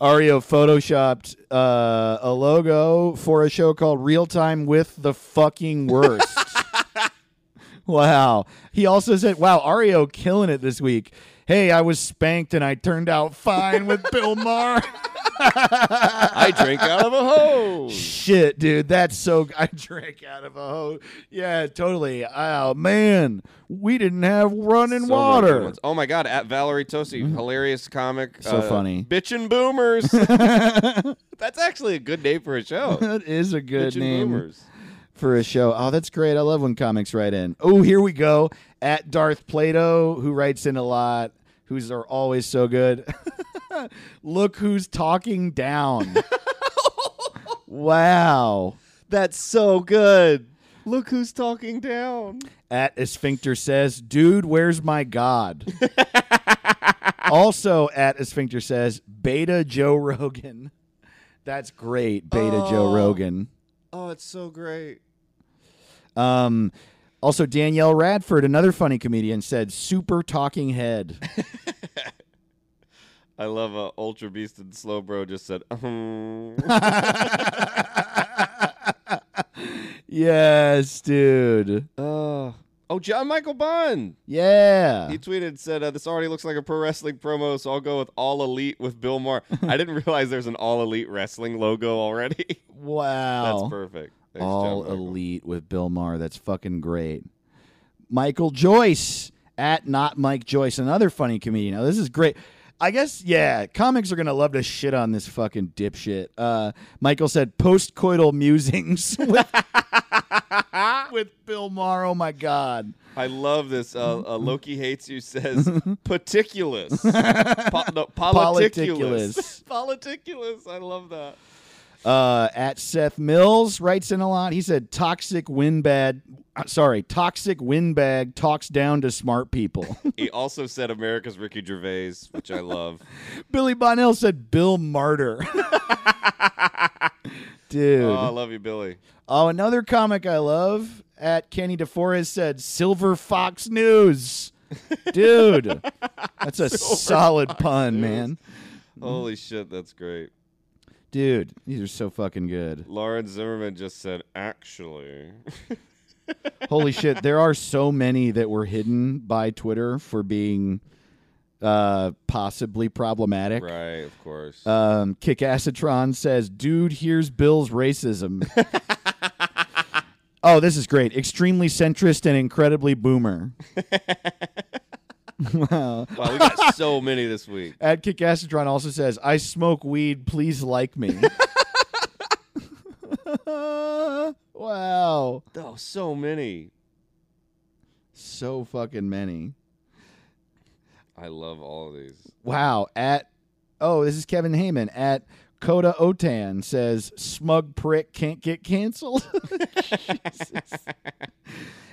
Ario photoshopped uh, a logo for a show called Real Time with the fucking worst. Wow. He also said, wow, Ario killing it this week. Hey, I was spanked and I turned out fine with Bill Maher. I drank out of a hose. Shit, dude, that's so... I drank out of a hose. Yeah, totally. Oh, man, we didn't have running so water. Oh, my God, at Valerie Tosi, mm-hmm. hilarious comic. So uh, funny. Bitchin' Boomers. That's actually a good name for a show. That is a good Bitchin' name Boomers. For a show. Oh, that's great. I love when comics write in. Oh, here we go. At Darth Plato, who writes in a lot, who's are always so good. Look who's talking down. Wow. That's so good. Look who's talking down. At Asphincter says, dude, where's my God? Also at Asphincter says, Beta Joe Rogan. That's great. Beta oh. Joe Rogan. Oh, it's so great. Um, also, Danielle Radford, another funny comedian, said, super talking head. I love uh, Ultra Beast and Slow Bro just said, um. Yes, dude. Uh, oh, John Michael Bond. Yeah. He tweeted, said, uh, this already looks like a pro wrestling promo, so I'll go with All Elite with Bill Maher. I didn't realize there's an All Elite Wrestling logo already. Wow. That's perfect. Thanks, All Elite with Bill Maher. That's fucking great. Michael Joyce at Not Mike Joyce, another funny comedian. Now, this is great. I guess, yeah, comics are going to love to shit on this fucking dipshit. Uh, Michael said, post-coital musings with with Bill Maher. Oh my God. I love this. Uh, uh, Loki Hates You says particulous. Po no, politiculous. Politiculous. Politiculous. I love that. Uh, at Seth Mills writes in a lot. He said, toxic windbag, uh, sorry, toxic windbag talks down to smart people. He also said America's Ricky Gervais, which I love. Billy Bonnell said Bill Martyr. Dude. Oh, I love you, Billy. Oh, another comic I love at Kenny DeForest said Silver Fox News. Dude, that's a Silver solid Fox pun, News. Man. Holy shit, that's great. Dude, these are so fucking good. Lauren Zimmerman just said, actually. Holy shit, there are so many that were hidden by Twitter for being uh, possibly problematic. Right, of course. Um, Kickacetron says, dude, here's Bill's racism. Oh, this is great. Extremely centrist and incredibly boomer. Wow. Wow, we got so many this week. At Kickacetron also says, I smoke weed, please like me. Wow. Oh, so many. So fucking many. I love all of these. Wow. At Oh, this is Kevin Heyman. At Coda Otan says, smug prick can't get canceled. Jesus.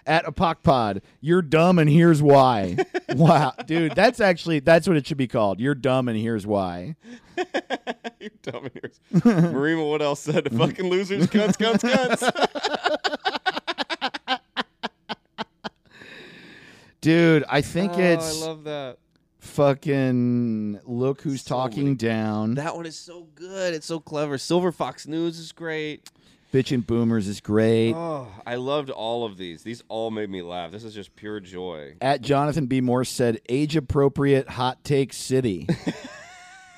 At ApocPod, you're dumb and here's why. Wow. Dude, that's actually, that's what it should be called. You're dumb and here's why. You're dumb and here's why. Marima, what else said? Fucking losers, cunts, cunts, cunts. Dude, I think oh, it's... I love that. Fucking look who's so talking weird. Down. That one is so good. It's so clever. Silver Fox News is great. Bitchin' Boomers is great. Oh, I loved all of these. These all made me laugh. This is just pure joy. At Jonathan B. Morse said, age-appropriate hot take city.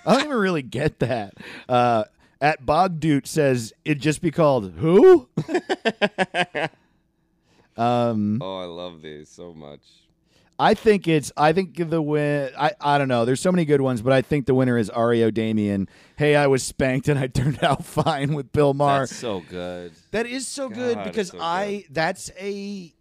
I don't even really get that. Uh, at Bogdoot says, it'd just be called who? um, oh, I love these so much. I think it's, I think the win, I, I don't know, there's so many good ones, but I think the winner is Ario Damien. Hey, I was spanked and I turned out fine with Bill Maher. That's so good. That is so God, good because so I, good. That's a,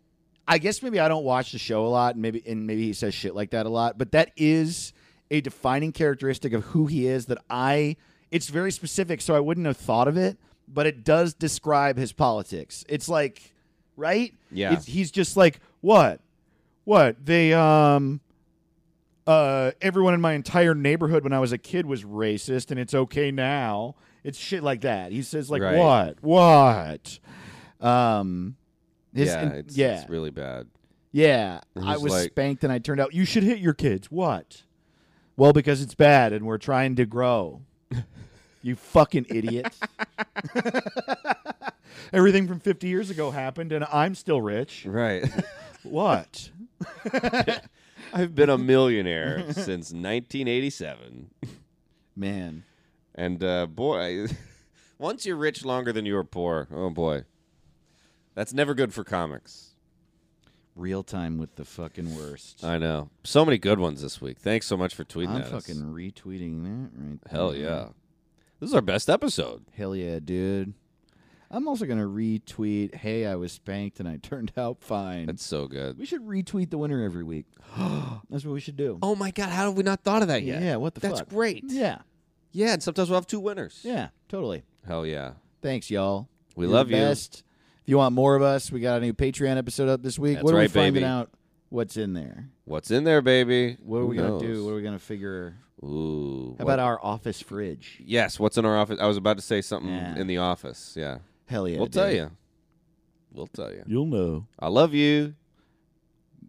I guess maybe I don't watch the show a lot and maybe, and maybe he says shit like that a lot, but that is a defining characteristic of who he is that I, it's very specific, so I wouldn't have thought of it, but it does describe his politics. It's like, right? Yeah. It's, he's just like, what? What? They, um, uh, everyone in my entire neighborhood when I was a kid was racist, and it's okay now. It's shit like that. He says, like, right. what? What? Um, his, yeah, and, it's, yeah, it's really bad. Yeah. I was like, spanked, and I turned out, you should hit your kids. What? Well, because it's bad, and we're trying to grow. You fucking idiot. Everything from fifty years ago happened, and I'm still rich. Right. What? I've been a millionaire since nineteen eighty-seven. Man. And, uh, boy, once you're rich longer than you were poor, oh, boy. That's never good for comics. Real time with the fucking worst. I know. So many good ones this week. Thanks so much for tweeting I'm at us. I'm fucking retweeting that right there. Hell yeah. This is our best episode. Hell yeah, dude. I'm also going to retweet, hey, I was spanked and I turned out fine. That's so good. We should retweet the winner every week. That's what we should do. Oh, my God. How have we not thought of that yet? Yeah, what the That's fuck? That's great. Yeah. Yeah, and sometimes we'll have two winners. Yeah, totally. Hell yeah. Thanks, y'all. We You're love you. Best. If you want more of us, we got a new Patreon episode up this week. That's what are right, we finding baby. Out? What's in there? What's in there, baby? What are Who we going to do? What are we going to figure? Ooh. How what? About our office fridge? Yes, what's in our office? I was about to say something yeah. in the office. Yeah. Hell yeah. We'll dude. Tell you. We'll tell you. You'll know. I love you.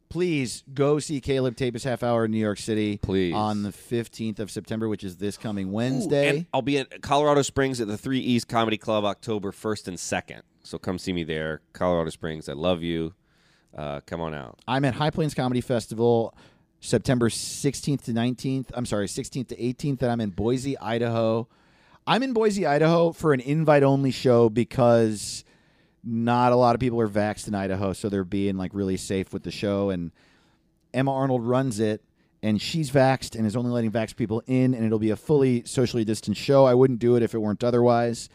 Please go see Caleb Tapis Half Hour in New York City. Please. On the fifteenth of September, which is this coming Wednesday. Ooh, and I'll be at Colorado Springs at the Three East Comedy Club October first and second. So come see me there. Colorado Springs, I love you. Uh, come on out. I'm at High Plains Comedy Festival September sixteenth to nineteenth. I'm sorry, sixteenth to eighteenth. And I'm in Boise, Idaho. I'm in Boise, Idaho for an invite-only show because not a lot of people are vaxxed in Idaho, so they're being like really safe with the show. And Emma Arnold runs it, and she's vaxxed and is only letting vaxxed people in, and it'll be a fully socially distanced show. I wouldn't do it if it weren't otherwise.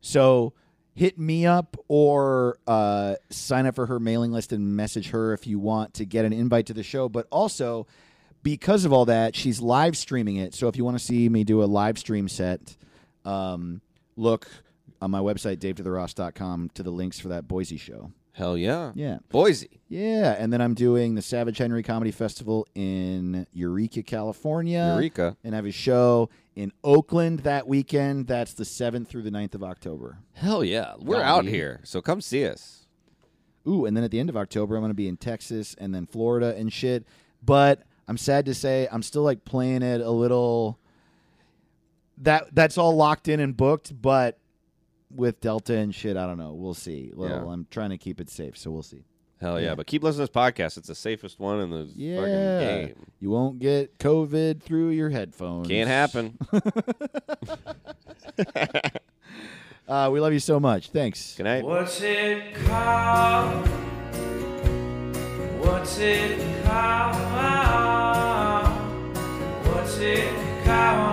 So hit me up or uh, sign up for her mailing list and message her if you want to get an invite to the show. But also, because of all that, she's live streaming it. So if you want to see me do a live stream set, um, look on my website, dave to the ross dot com, to the links for that Boise show. Hell yeah. Yeah. Boise. Yeah. And then I'm doing the Savage Henry Comedy Festival in Eureka, California. Eureka. And I have a show in Oakland that weekend. That's the seventh through the ninth of October. Hell yeah. We're Golly. out here. So come see us. Ooh, and then at the end of October, I'm going to be in Texas and then Florida and shit. But I'm sad to say I'm still like playing it a little. That That's all locked in and booked, but with Delta and shit, I don't know. We'll see. Well, yeah. I'm trying to keep it safe, so we'll see. Hell yeah. yeah. But keep listening to this podcast. It's the safest one in the yeah. fucking game. You won't get COVID through your headphones. Can't happen. uh, we love you so much. Thanks. Good night. What's it called? What's it called? What's it called?